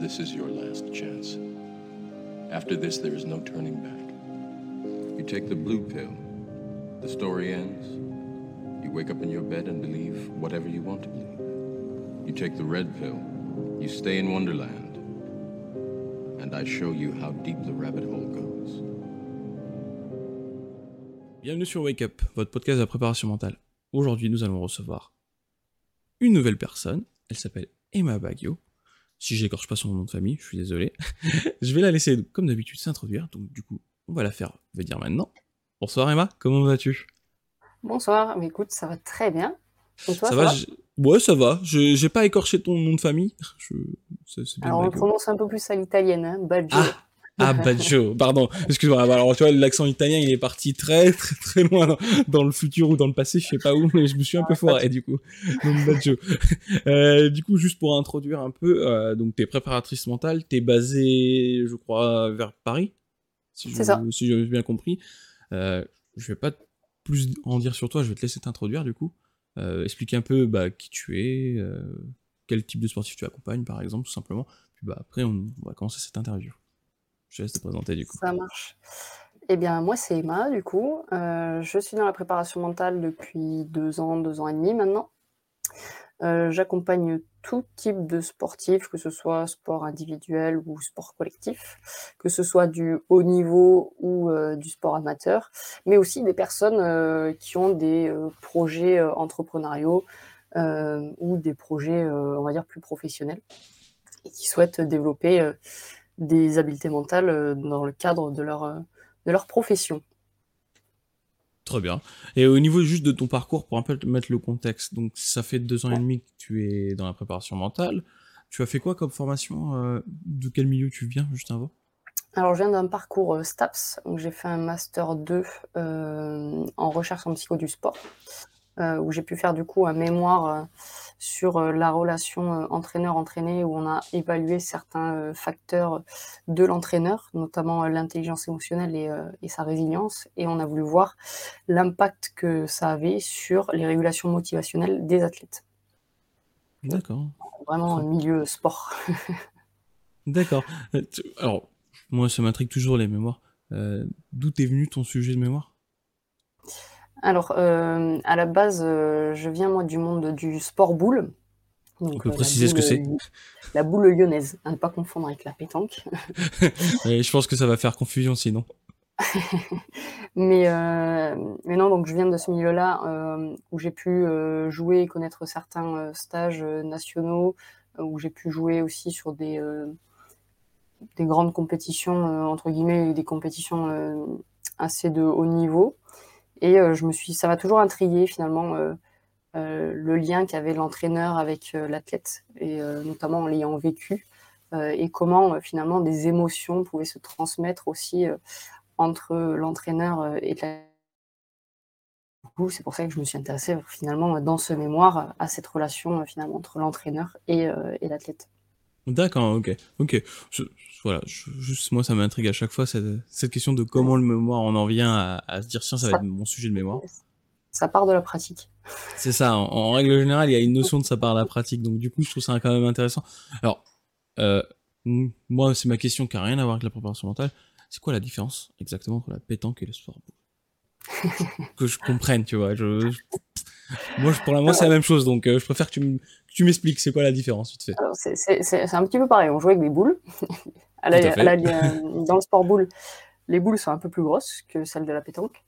This is your last chance. After this, there is no turning back. You take the blue pill, the story ends. You wake up in your bed and believe whatever you want to believe. You take the red pill, you stay in Wonderland, and I show you how deep the rabbit hole goes. Bienvenue sur Wake Up, votre podcast de la préparation mentale. Aujourd'hui, nous allons recevoir une nouvelle personne. Elle s'appelle Emma Baggio. Si j'écorche pas son nom de famille, je suis désolé. Je vais la laisser, comme d'habitude, s'introduire. Donc, du coup, on va la faire venir maintenant. Bonsoir Emma, comment vas-tu ? Bonsoir, mais écoute, ça va très bien. Et toi, ça va ? Ouais, ça va. J'ai pas écorché ton nom de famille. C'est bien. Alors, on prononce un peu plus à l'italienne, hein, Baggio. Ah, Baggio, pardon, excuse-moi. Alors, tu vois, l'accent italien, il est parti très, très, très loin dans le futur ou dans le passé, je sais pas où, mais je me suis un peu foiré, du coup. Donc, Baggio. Du coup, juste pour introduire un peu, donc, t'es préparatrice mentale, t'es basée, je crois, vers Paris, si j'ai bien compris. Je vais pas plus en dire sur toi, je vais te laisser t'introduire, du coup. Explique un peu, qui tu es, quel type de sportif tu accompagnes, par exemple, tout simplement. Puis, après, on va commencer cette interview. Je te laisse te présenter, du coup. Ça marche. Eh bien, moi, c'est Emma, du coup. Je suis dans la préparation mentale depuis 2 ans et demi maintenant. J'accompagne tout type de sportif, que ce soit sport individuel ou sport collectif, que ce soit du haut niveau ou du sport amateur, mais aussi des personnes qui ont des projets entrepreneuriaux ou des projets, on va dire, plus professionnels et qui souhaitent développer des habiletés mentales dans le cadre de leur profession. Très bien. Et au niveau juste de ton parcours, pour un peu te mettre le contexte, donc ça fait 2 ans et demi que tu es dans la préparation mentale. Tu as fait quoi comme formation ? De quel milieu tu viens juste avant ? Alors, je viens d'un parcours STAPS, donc j'ai fait un Master 2 en recherche en psycho du sport, où j'ai pu faire du coup un mémoire sur la relation entraîneur-entraîné, où on a évalué certains facteurs de l'entraîneur, notamment l'intelligence émotionnelle et sa résilience, et on a voulu voir l'impact que ça avait sur les régulations motivationnelles des athlètes. D'accord. Donc, vraiment un milieu sport. D'accord. Alors, moi, ça m'intrigue toujours les mémoires. D'où est venu ton sujet de mémoire ? Alors, à la base, je viens moi du monde du sport boule. Donc, on peut préciser ce que c'est ? La boule lyonnaise, à ne pas confondre avec la pétanque. Et je pense que ça va faire confusion sinon. Mais non, donc je viens de ce milieu-là où j'ai pu jouer et connaître certains stages nationaux, où j'ai pu jouer aussi sur des grandes compétitions, entre guillemets, des compétitions assez de haut niveau. Et ça m'a toujours intrigué finalement le lien qu'avait l'entraîneur avec l'athlète, et notamment en l'ayant vécu, et comment finalement des émotions pouvaient se transmettre aussi entre l'entraîneur et l'athlète. Du coup, c'est pour ça que je me suis intéressée finalement dans ce mémoire à cette relation finalement entre l'entraîneur et l'athlète. D'accord, ok. Voilà, juste moi ça m'intrigue à chaque fois cette question de comment le mémoire, on en vient à se dire tiens, ça va être mon sujet de mémoire. Ça part de la pratique. C'est ça, en règle générale, il y a une notion de ça part de la pratique, donc du coup je trouve ça quand même intéressant. Alors, moi c'est ma question qui n'a rien à voir avec la préparation mentale, c'est quoi la différence exactement entre la pétanque et le sport ? Que je comprenne, tu vois. Moi, pour moi, c'est la même chose, donc je préfère que tu m'expliques c'est quoi la différence, vite fait. Alors, c'est un petit peu pareil, on jouait avec des boules. Dans le sport boule, les boules sont un peu plus grosses que celles de la pétanque.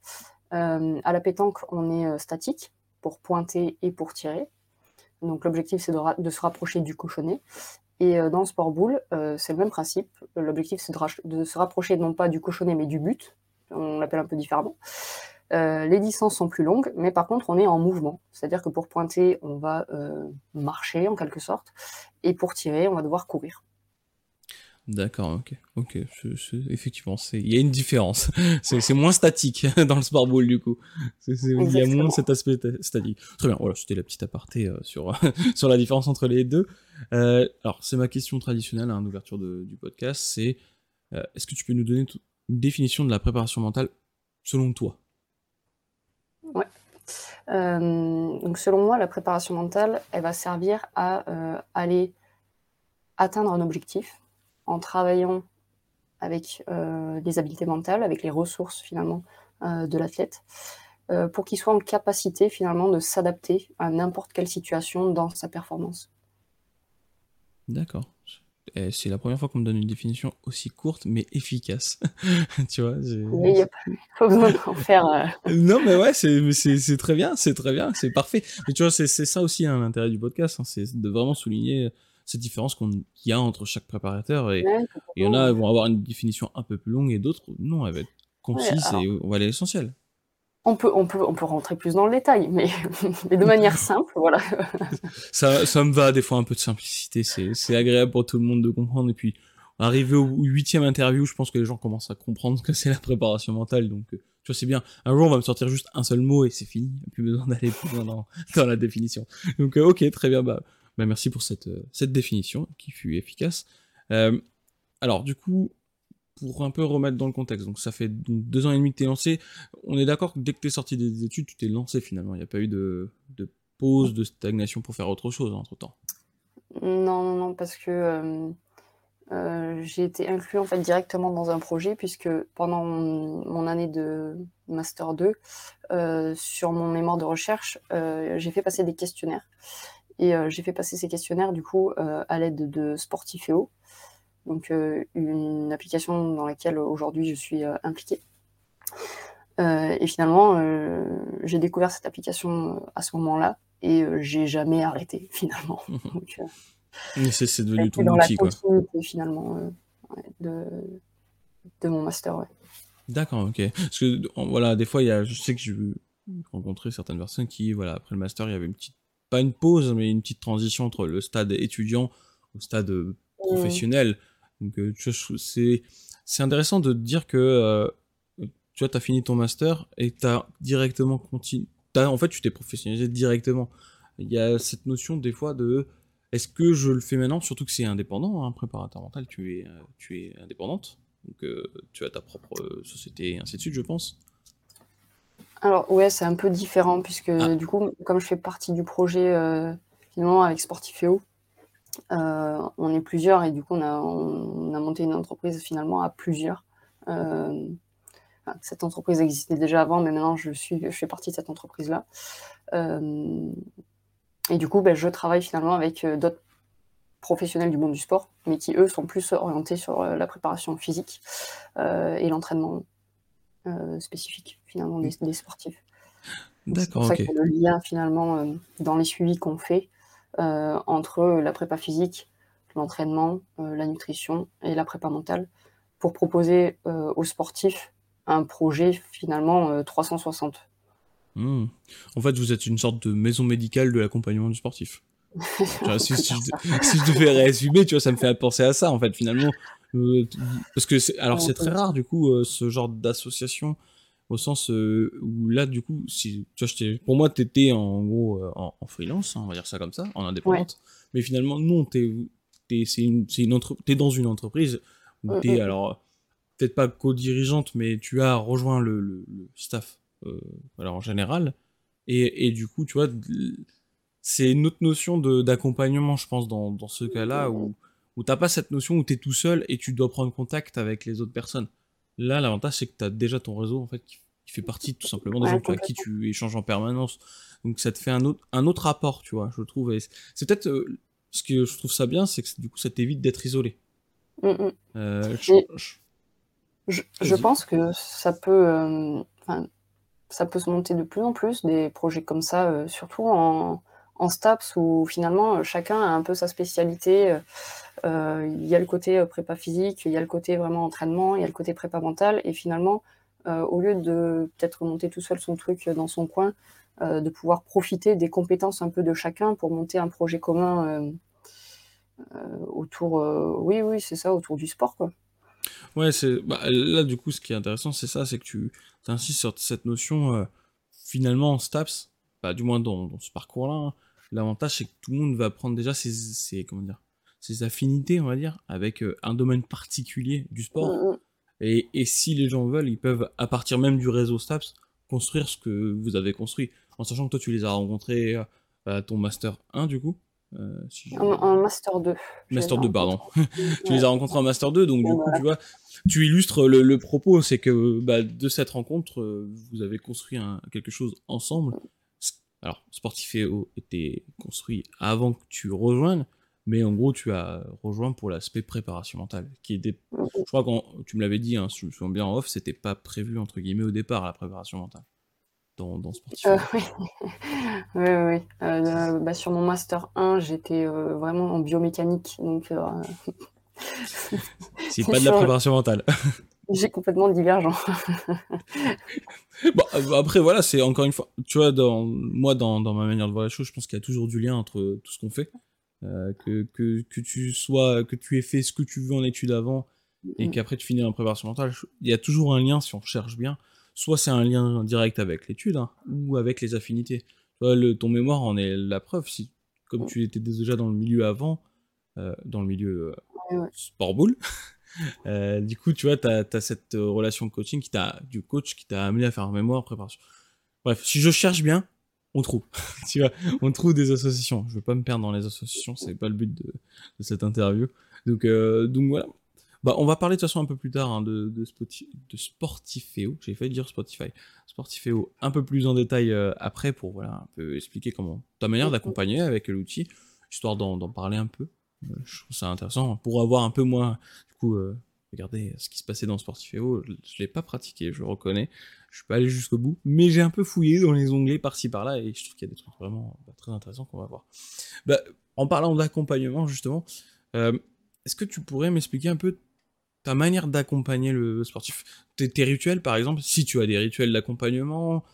À la pétanque, on est statique pour pointer et pour tirer. Donc l'objectif, c'est de se rapprocher du cochonnet. Et dans le sport boule, c'est le même principe. L'objectif, c'est de se rapprocher non pas du cochonnet, mais du but. On l'appelle un peu différemment. Les distances sont plus longues, mais par contre, on est en mouvement. C'est-à-dire que pour pointer, on va marcher, en quelque sorte, et pour tirer, on va devoir courir. D'accord, ok. Effectivement, il y a une différence. C'est moins statique dans le sport-ball, du coup. Il y a moins cet aspect statique. Très bien, voilà, c'était la petite aparté sur la différence entre les deux. Alors, c'est ma question traditionnelle, hein, d'ouverture du podcast, c'est est-ce que tu peux nous donner une définition de la préparation mentale selon toi ? Ouais. Donc selon moi, la préparation mentale, elle va servir à aller atteindre un objectif en travaillant avec les habiletés mentales, avec les ressources finalement de l'athlète, pour qu'il soit en capacité finalement de s'adapter à n'importe quelle situation dans sa performance. D'accord. Et c'est la première fois qu'on me donne une définition aussi courte mais efficace. Tu vois, il n'y a pas besoin d'en faire. Non, mais ouais, c'est très bien, c'est très bien, c'est parfait. Mais tu vois, c'est ça aussi hein, l'intérêt du podcast, hein, c'est de vraiment souligner cette différence qu'il y a entre chaque préparateur. Et il y en a vont avoir une définition un peu plus longue et d'autres, non, elle va être concise et on va aller à l'essentiel. On peut rentrer plus dans le détail, mais de manière simple, voilà. Ça me va, des fois, un peu de simplicité. C'est agréable pour tout le monde de comprendre. Et puis, arrivé au 8e interview, je pense que les gens commencent à comprendre que c'est la préparation mentale. Donc, tu vois, c'est bien. Un jour, on va me sortir juste un seul mot et c'est fini. Plus besoin d'aller plus loin dans la définition. Donc, ok, très bien. Bah, merci pour cette définition qui fut efficace. Alors, du coup... Pour un peu remettre dans le contexte, donc ça fait 2 ans et demi que tu es lancé. On est d'accord que dès que tu es sorti des études, tu t'es lancé finalement. Il n'y a pas eu de pause, de stagnation pour faire autre chose entre-temps. Non, parce que j'ai été inclus en fait, directement dans un projet, puisque pendant mon année de Master 2, sur mon mémoire de recherche, j'ai fait passer des questionnaires. Et j'ai fait passer ces questionnaires du coup à l'aide de Sportifeo. Donc une application dans laquelle aujourd'hui je suis impliquée. Et finalement, j'ai découvert cette application à ce moment-là et j'ai jamais arrêté finalement. Donc, c'est devenu ton outil quoi. Dans la continuité finalement de mon master. Ouais. D'accord, ok. Parce que voilà, des fois, je sais que j'ai rencontré certaines personnes qui, voilà, après le master, il y avait une petite, pas une pause, mais une petite transition entre le stade étudiant au stade professionnel. Donc, c'est intéressant de te dire que tu vois, t'as fini ton master et t'as directement continué. En fait, tu t'es professionnalisé directement. Il y a cette notion des fois de est-ce que je le fais maintenant, surtout que c'est indépendant, hein, préparateur mental, tu es indépendante, donc tu as ta propre société et ainsi de suite, je pense. Alors ouais, c'est un peu différent puisque du coup, comme je fais partie du projet finalement avec Sportifeo. On est plusieurs et du coup on a monté une entreprise finalement à plusieurs. Cette entreprise existait déjà avant, mais maintenant je fais partie de cette entreprise-là. Et du coup, je travaille finalement avec d'autres professionnels du monde du sport, mais qui eux sont plus orientés sur la préparation physique et l'entraînement spécifique finalement des sportifs. D'accord. Donc, c'est pour ça que le lien finalement dans les suivis qu'on fait. Entre la prépa physique, l'entraînement, la nutrition et la prépa mentale, pour proposer aux sportifs un projet finalement 360. En fait, vous êtes une sorte de maison médicale de l'accompagnement du sportif. Si je devais résumer, tu vois, ça me fait penser à ça en fait finalement, parce que c'est très rare du coup ce genre d'association. Au sens où là, du coup, pour moi, tu étais en gros en freelance, hein, on va dire ça comme ça, en indépendante. Ouais. Mais finalement, non, t'es dans une entreprise où t'es, alors, peut-être pas co-dirigeante, mais tu as rejoint le staff alors en général. Et du coup, tu vois, c'est une autre notion d'accompagnement, je pense, dans ce cas-là, où t'as pas cette notion où t'es tout seul et tu dois prendre contact avec les autres personnes. Là, l'avantage, c'est que tu as déjà ton réseau en fait, qui fait partie tout simplement des gens avec qui tu échanges en permanence. Donc, ça te fait un autre rapport, tu vois, je trouve. Et c'est peut-être ce que je trouve ça bien, c'est que du coup, ça t'évite d'être isolé. Je pense que ça peut se monter de plus en plus, des projets comme ça, surtout en STAPS, où finalement, chacun a un peu sa spécialité. Il y a le côté prépa physique, il y a le côté vraiment entraînement, il y a le côté prépa mental, et finalement, au lieu de peut-être monter tout seul son truc dans son coin, de pouvoir profiter des compétences un peu de chacun pour monter un projet commun autour, oui, c'est ça, autour du sport, quoi. Ouais, là, du coup, ce qui est intéressant, c'est ça, c'est que tu insistes sur cette notion, finalement, en STAPS, du moins dans ce parcours-là, hein, l'avantage, c'est que tout le monde va prendre déjà ses affinités, on va dire, avec un domaine particulier du sport. Et si les gens veulent, ils peuvent, à partir même du réseau STAPS, construire ce que vous avez construit, en sachant que toi, tu les as rencontrés à ton Master 1, du coup, Si en Master 2. Master 2, pardon. Tu les as rencontrés en Master 2, donc du coup, tu vois, tu illustres le propos, c'est que de cette rencontre, vous avez construit quelque chose ensemble. Alors, Sportifeo était construit avant que tu rejoignes, mais en gros, tu as rejoint pour l'aspect préparation mentale, qui était, je crois que tu me l'avais dit, hein, si je me souviens bien en off, c'était pas prévu, entre guillemets, au départ, la préparation mentale. Dans Sportifeo. Oui. Sur mon Master 1, j'étais vraiment en biomécanique. Donc, c'est pas de la préparation mentale. J'ai complètement divergent. Bon, après, voilà, c'est encore une fois... Tu vois, dans ma manière de voir les choses, je pense qu'il y a toujours du lien entre tout ce qu'on fait. Que tu aies fait ce que tu veux en études avant et qu'après tu finis en préparation mentale, il y a toujours un lien si on cherche bien. Soit c'est un lien direct avec l'étude, hein, ou avec les affinités. Ton mémoire en est la preuve. Si, comme tu étais déjà dans le milieu avant, dans le milieu sport-boule, du coup, tu vois, t'as cette relation de coaching du coach qui t'a amené à faire mémoire, préparation. Bref, si je cherche bien, on trouve. Tu vois, on trouve des associations. Je veux pas me perdre dans les associations, c'est pas le but de cette interview. Donc voilà. On va parler de toute façon un peu plus tard, hein, de Sportifeo. J'ai failli dire Spotify. Sportifeo un peu plus en détail après pour un peu expliquer comment ta manière d'accompagner avec l'outil, histoire d'en parler un peu. Je trouve ça intéressant pour avoir un peu moins. Du coup, regardez ce qui se passait dans Sportifeo. Je ne l'ai pas pratiqué, je le reconnais. Je suis pas allé jusqu'au bout, mais j'ai un peu fouillé dans les onglets par-ci par-là et je trouve qu'il y a des trucs vraiment très intéressants qu'on va voir. En parlant d'accompagnement justement, est-ce que tu pourrais m'expliquer un peu ta manière d'accompagner le sportif, tes rituels par exemple, si tu as des rituels d'accompagnement,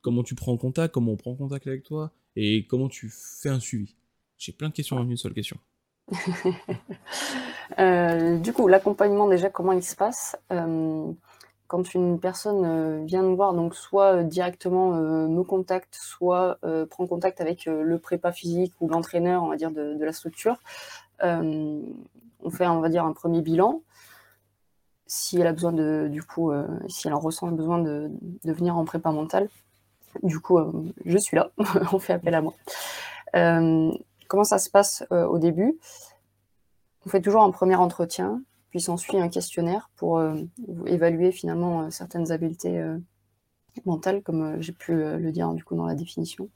comment on prend contact avec toi, et comment tu fais un suivi. J'ai plein de questions en une seule question. Du coup, l'accompagnement déjà, comment il se passe quand une personne vient me voir, donc soit directement me contacte, soit prend contact avec le prépa physique ou l'entraîneur, on va dire, de la structure. On fait, on va dire, un premier bilan. Si elle a besoin si elle en ressent le besoin de venir en prépa mentale, du coup, je suis là. On fait appel à moi. Comment ça se passe au début? On fait toujours un premier entretien, puis s'ensuit un questionnaire pour évaluer finalement certaines habiletés mentales, comme j'ai pu le dire du coup dans la définition.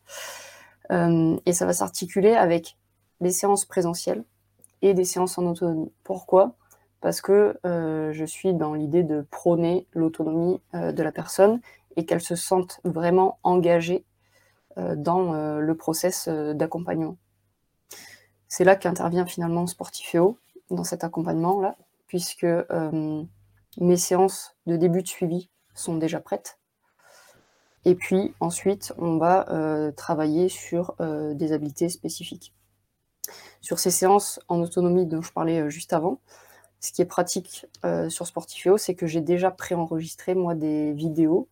Et ça va s'articuler avec des séances présentielles et des séances en autonomie. Pourquoi ? Parce que je suis dans l'idée de prôner l'autonomie de la personne et qu'elle se sente vraiment engagée dans le process d'accompagnement. C'est là qu'intervient finalement Sportifeo, dans cet accompagnement-là, puisque mes séances de début de suivi sont déjà prêtes. Et puis ensuite, on va travailler sur des habiletés spécifiques. Sur ces séances en autonomie dont je parlais juste avant, ce qui est pratique sur Sportifeo, c'est que j'ai déjà préenregistré moi des vidéos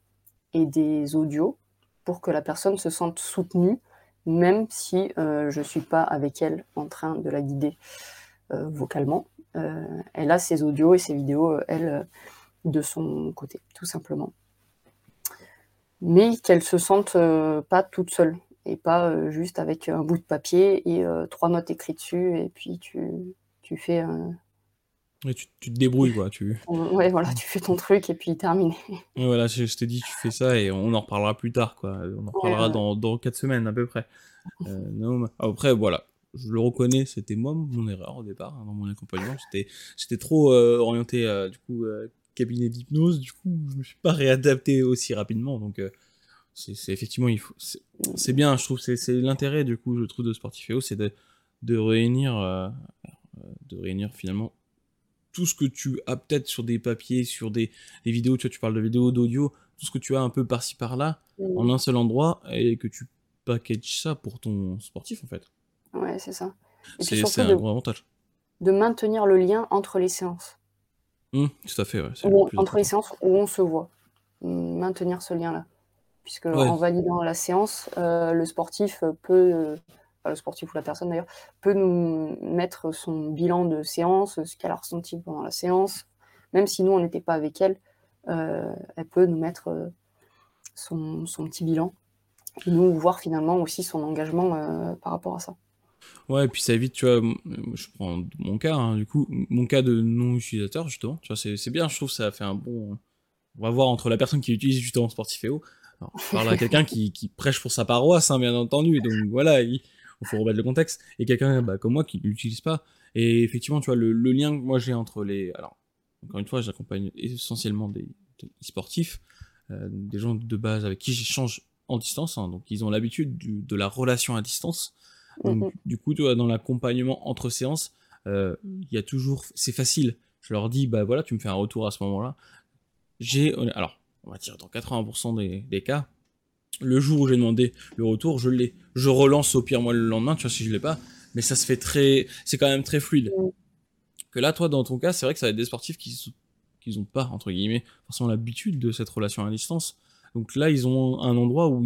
et des audios pour que la personne se sente soutenue, même si je ne suis pas avec elle en train de la guider vocalement. Elle a ses audios et ses vidéos, de son côté, tout simplement. Mais qu'elle ne se sente pas toute seule. Et pas juste avec un bout de papier et 3 notes écrites dessus, et puis tu fais... Tu te débrouilles, quoi. Ouais, voilà, tu fais ton truc, et puis terminé. Et voilà, je t'ai dit, tu fais ça, et on en reparlera plus tard, quoi. On en reparlera dans 4 semaines, à peu près. Après, voilà, je le reconnais, c'était moi mon erreur au départ, hein, dans mon accompagnement. J'étais trop orienté, du coup, cabinet d'hypnose, du coup, je me suis pas réadapté aussi rapidement, donc... C'est effectivement, c'est bien, je trouve, c'est l'intérêt du coup, je trouve, de Sportifeo, c'est de réunir finalement tout ce que tu as peut-être sur des papiers, sur des vidéos, tu parles de vidéos, d'audio, tout ce que tu as un peu par-ci par-là, en un seul endroit, et que tu packages ça pour ton sportif en fait. Ouais, c'est ça. Et puis surtout, c'est un gros avantage. De maintenir le lien entre les séances. Tout à fait, ouais. Entre les séances où on se voit. Maintenir ce lien-là. Puisque en validant la séance, le sportif peut, le sportif ou la personne d'ailleurs, peut nous mettre son bilan de séance, ce qu'elle a ressenti pendant la séance. Même si nous, on n'était pas avec elle, elle peut nous mettre son petit bilan et nous voir finalement aussi son engagement par rapport à ça. Ouais, et puis ça évite, tu vois, je prends mon cas, hein, du coup, mon cas de non-utilisateur, justement, tu vois, c'est bien, je trouve que ça fait un bon... On va voir entre la personne qui utilise justement Sportifeo, alors, on parle à quelqu'un qui prêche pour sa paroisse, hein, bien entendu, donc voilà, il faut remettre le contexte, et quelqu'un bah, comme moi qui l'utilise pas, et effectivement, tu vois, le lien que moi j'ai entre les... Alors, encore une fois, j'accompagne essentiellement des e-sportifs, des gens de base avec qui j'échange en distance, hein, donc ils ont l'habitude de la relation à distance. Donc, du coup, tu vois, dans l'accompagnement entre séances, y a toujours, c'est facile. Je leur dis, bah voilà, tu me fais un retour à ce moment-là. Alors, on va dire dans 80% des cas, le jour où j'ai demandé le retour, je l'ai. Je relance au pire moi le lendemain, tu vois, si je l'ai pas. Mais ça se fait très, c'est quand même très fluide. Que là, toi, dans ton cas, c'est vrai que ça va être des sportifs qui ont pas, entre guillemets, forcément l'habitude de cette relation à distance. Donc là, ils ont un endroit où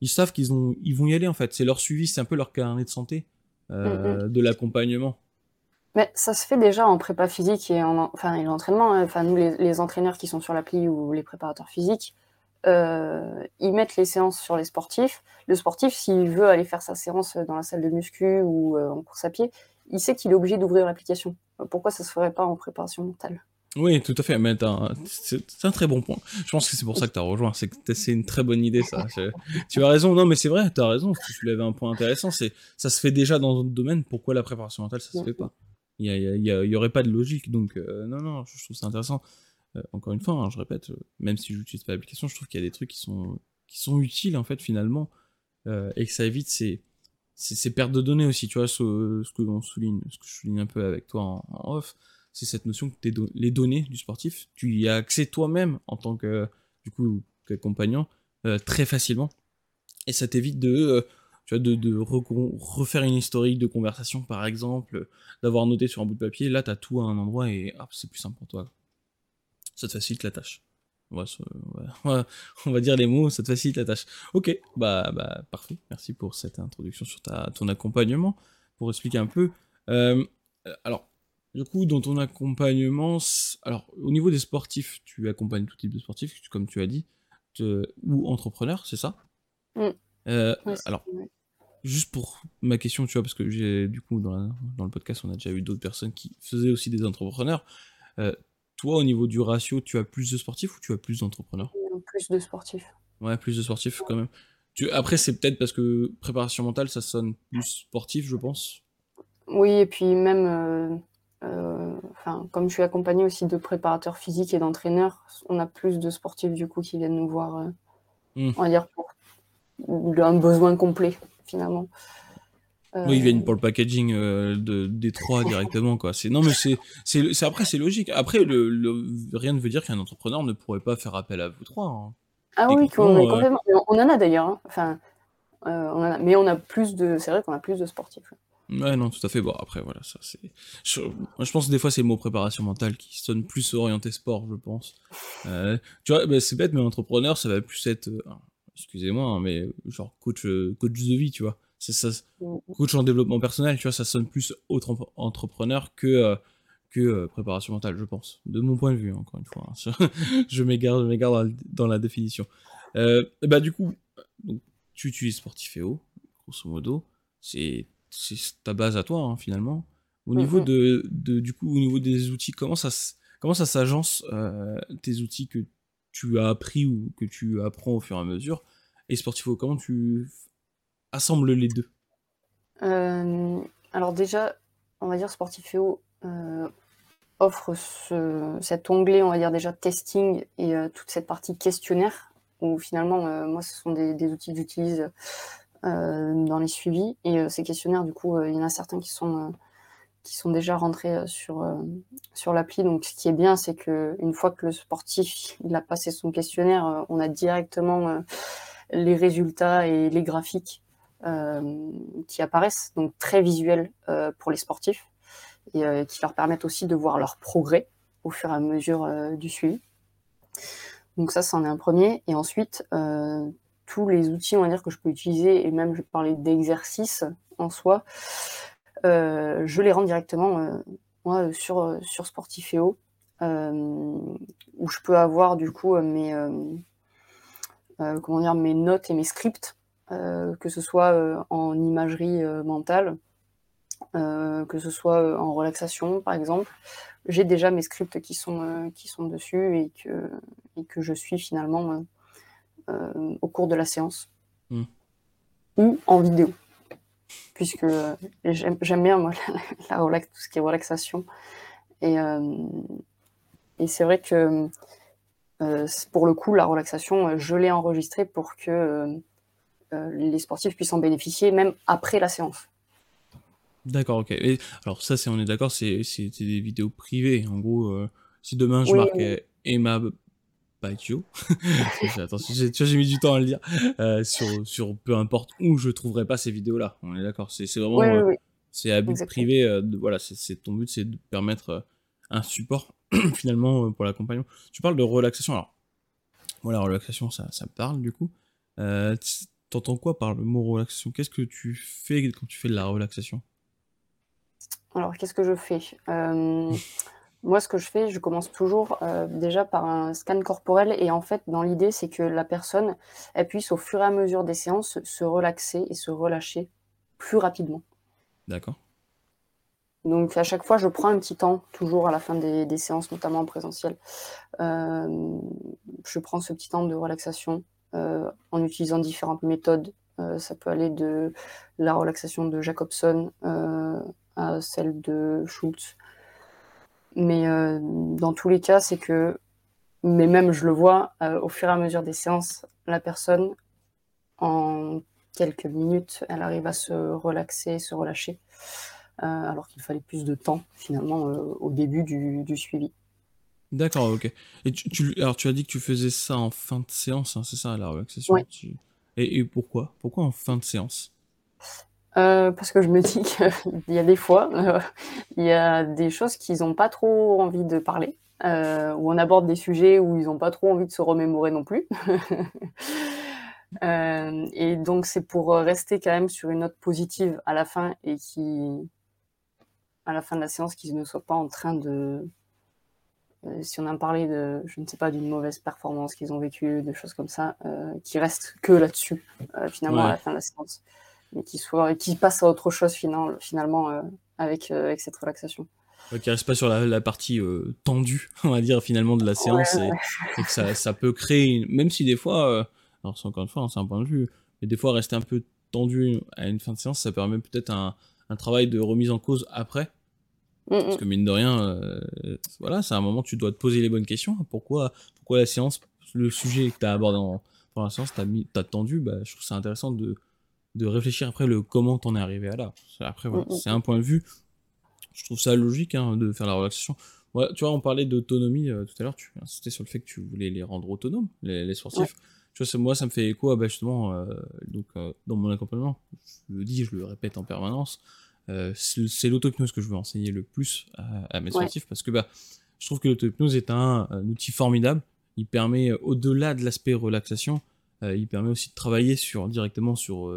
ils savent qu'ils vont y aller en fait, c'est leur suivi, c'est un peu leur carnet de santé, de l'accompagnement. Mais ça se fait déjà en prépa physique et et l'entraînement, hein. Enfin, nous les entraîneurs qui sont sur l'appli ou les préparateurs physiques, ils mettent les séances sur les sportifs. Le sportif, s'il veut aller faire sa séance dans la salle de muscu ou en course à pied, il sait qu'il est obligé d'ouvrir l'application. Pourquoi ça se ferait pas en préparation mentale ? Oui, tout à fait, mais c'est un très bon point. Je pense que c'est pour ça que tu as rejoint, c'est une très bonne idée ça. Tu as raison, non mais c'est vrai, tu as raison, tu soulèves un point intéressant, ça se fait déjà dans d'autres domaines, pourquoi la préparation mentale ça se fait pas ? Il y aurait pas de logique, donc non, je trouve ça intéressant. Encore une fois, hein, je répète, même si je n'utilise pas l'application, je trouve qu'il y a des trucs qui sont utiles en fait finalement, et que ça évite ces pertes de données aussi, tu vois, ce que je souligne un peu avec toi en off. C'est cette notion que les données du sportif, tu y as accès toi-même en tant que du coup qu'accompagnant très facilement, et ça t'évite de refaire une historique de conversation par exemple, d'avoir noté sur un bout de papier. Là t'as tout à un endroit et hop, c'est plus simple pour toi, ça te facilite la tâche. On va dire les mots, ça te facilite la tâche. Ok, bah parfait, merci pour cette introduction sur ton accompagnement, pour expliquer un peu. Alors du coup, dans ton accompagnement, alors au niveau des sportifs, tu accompagnes tout type de sportifs, comme tu as dit, ou entrepreneurs, c'est ça ? Oui, c'est alors, vrai. Juste pour ma question, tu vois, parce que j'ai du coup dans le podcast, on a déjà eu d'autres personnes qui faisaient aussi des entrepreneurs. Toi, au niveau du ratio, tu as plus de sportifs ou tu as plus d'entrepreneurs ? Plus de sportifs. Ouais, plus de sportifs quand même. Après, c'est peut-être parce que préparation mentale, ça sonne plus sportif, je pense. Oui, et puis même... comme je suis accompagnée aussi de préparateurs physiques et d'entraîneurs, on a plus de sportifs du coup qui viennent nous voir, on va dire pour un besoin complet finalement. Oui, ils viennent pour le packaging des trois directement quoi. Après c'est logique. Après rien ne veut dire qu'un entrepreneur ne pourrait pas faire appel à vous trois. Hein. Ah oui, complètement. On en a d'ailleurs. Hein. Mais on a plus de. C'est vrai qu'on a plus de sportifs. Ouais. Ouais, non, tout à fait. Bon, après, voilà, ça, c'est... Je pense que des fois, c'est le mot préparation mentale qui sonne plus orienté sport, je pense. Tu vois, c'est bête, mais entrepreneur, ça va plus être... Excusez-moi, mais genre coach de vie, tu vois. C'est ça, coach en développement personnel, tu vois, ça sonne plus autre entrepreneur que préparation mentale, je pense. De mon point de vue, encore une fois. Hein. Je m'égare dans la définition. Du coup, donc, tu utilises Sportifeo, grosso modo. C'est ta base à toi hein, finalement. Au niveau du coup, au niveau des outils, comment ça s'agence tes outils que tu as appris ou que tu apprends au fur et à mesure, et Sportifeo, comment tu assembles les deux? Alors déjà, on va dire Sportifeo offre cet onglet, on va dire déjà testing et toute cette partie questionnaire où finalement moi ce sont des outils que j'utilise dans les suivis, et ces questionnaires du coup il y en a certains qui sont déjà rentrés sur l'appli. Donc ce qui est bien, c'est que une fois que le sportif il a passé son questionnaire, on a directement les résultats et les graphiques qui apparaissent, donc très visuels pour les sportifs, et qui leur permettent aussi de voir leur progrès au fur et à mesure du suivi. Donc ça c'en est un premier, et ensuite tous les outils, on va dire, que je peux utiliser, et même je parlais d'exercices en soi, je les rends directement moi sur Sportifeo, où je peux avoir du coup mes notes et mes scripts, que ce soit en imagerie mentale que ce soit en relaxation par exemple, j'ai déjà mes scripts qui sont dessus et que je suis finalement au cours de la séance ou en vidéo, puisque j'aime bien moi la relax, tout ce qui est relaxation et c'est vrai que pour le coup la relaxation je l'ai enregistrée pour que les sportifs puissent en bénéficier même après la séance. D'accord, ok. Et alors ça, on est d'accord, c'est des vidéos privées. En gros, si demain je marque Emma Baggio, attends, j'ai mis du temps à le dire, sur peu importe où, je trouverai pas ces vidéos-là. On est d'accord, c'est vraiment c'est à but privé. Voilà, ton but, c'est de permettre un support finalement pour l'accompagnement. Tu parles de relaxation. Alors, moi, la relaxation, ça me parle du coup. T'entends quoi par le mot relaxation? Qu'est-ce que tu fais quand tu fais de la relaxation? Alors, qu'est-ce que je fais? Moi, ce que je fais, je commence toujours déjà par un scan corporel. Et en fait, dans l'idée, c'est que la personne, elle puisse, au fur et à mesure des séances, se relaxer et se relâcher plus rapidement. D'accord. Donc, à chaque fois, je prends un petit temps, toujours à la fin des séances, notamment en présentiel. Je prends ce petit temps de relaxation en utilisant différentes méthodes. Ça peut aller de la relaxation de Jacobson, à celle de Schultz, mais dans tous les cas, c'est que, mais même je le vois au fur et à mesure des séances, la personne en quelques minutes elle arrive à se relaxer, se relâcher, alors qu'il fallait plus de temps finalement au début du suivi. D'accord, ok. Et tu as dit que tu faisais ça en fin de séance, hein, c'est ça la relaxation? Ouais. Et pourquoi en fin de séance? Parce que je me dis qu'il y a des fois, il y a des choses qu'ils n'ont pas trop envie de parler, où on aborde des sujets où ils n'ont pas trop envie de se remémorer non plus. Et donc, c'est pour rester quand même sur une note positive à la fin et à la fin de la séance, qu'ils ne soient pas en train de... si on a parlé de, je ne sais pas, d'une mauvaise performance qu'ils ont vécue, de choses comme ça, qui restent que là-dessus, finalement, à la fin de la séance, mais qui passent à autre chose finalement avec cette relaxation. Qui ne reste pas sur la partie tendue, on va dire, finalement, de la séance, et que ça peut créer, même si des fois, alors c'est encore une fois, c'est un point de vue, mais des fois, rester un peu tendu à une fin de séance, ça permet peut-être un travail de remise en cause après. Parce que mine de rien, voilà, c'est un moment où tu dois te poser les bonnes questions. Pourquoi la séance, le sujet que tu as abordé pendant la séance, t'as tendu, bah, je trouve ça intéressant de réfléchir après comment t'en es arrivé à là. Après, voilà, c'est un point de vue. Je trouve ça logique de faire la relaxation. Ouais, tu vois, on parlait d'autonomie tout à l'heure, tu insistais sur le fait que tu voulais les rendre autonomes, les sportifs. Ouais. Tu vois, moi, ça me fait écho justement dans mon accompagnement. Je le dis, je le répète en permanence. C'est l'auto-hypnose que je veux enseigner le plus à mes sportifs, parce que je trouve que l'auto-hypnose est un outil formidable. Il permet, au-delà de l'aspect relaxation, il permet aussi de travailler directement sur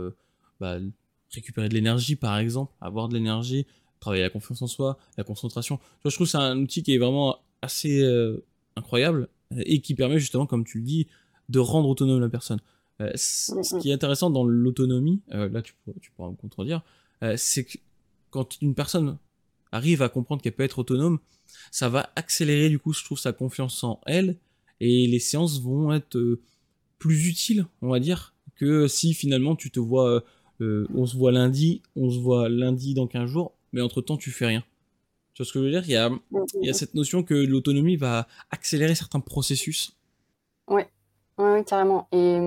récupérer de l'énergie, par exemple, avoir de l'énergie, travailler la confiance en soi, la concentration. Je trouve que c'est un outil qui est vraiment assez incroyable et qui permet justement, comme tu le dis, de rendre autonome la personne. Ce qui est intéressant dans l'autonomie, là tu pourras me contredire, c'est que quand une personne arrive à comprendre qu'elle peut être autonome, ça va accélérer du coup, je trouve, sa confiance en elle, et les séances vont être plus utiles, on va dire, que si finalement tu te vois, on se voit lundi dans 15 jours, mais entre-temps tu fais rien. Tu vois ce que je veux dire ? Il y a cette notion que l'autonomie va accélérer certains processus. Ouais, carrément. Et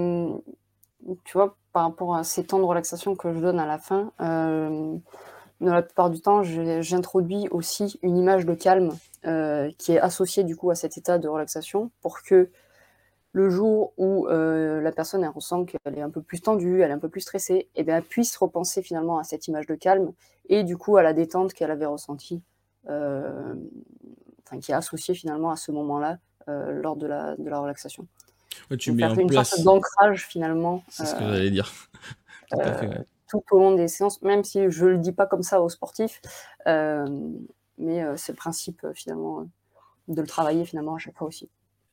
tu vois, par rapport à ces temps de relaxation que je donne à la fin, dans la plupart du temps, j'introduis aussi une image de calme qui est associée du coup à cet état de relaxation, pour que le jour où la personne elle ressent qu'elle est un peu plus tendue, elle est un peu plus stressée, et bien elle puisse repenser finalement à cette image de calme et du coup à la détente qu'elle avait ressentie, qui est associée finalement à ce moment-là lors de la relaxation. Ouais, tu mets en place une sorte d'ancrage finalement. C'est ce que j'allais dire. Tout au long des séances, même si je ne le dis pas comme ça aux sportifs, mais c'est le principe finalement de le travailler finalement à chaque fois aussi.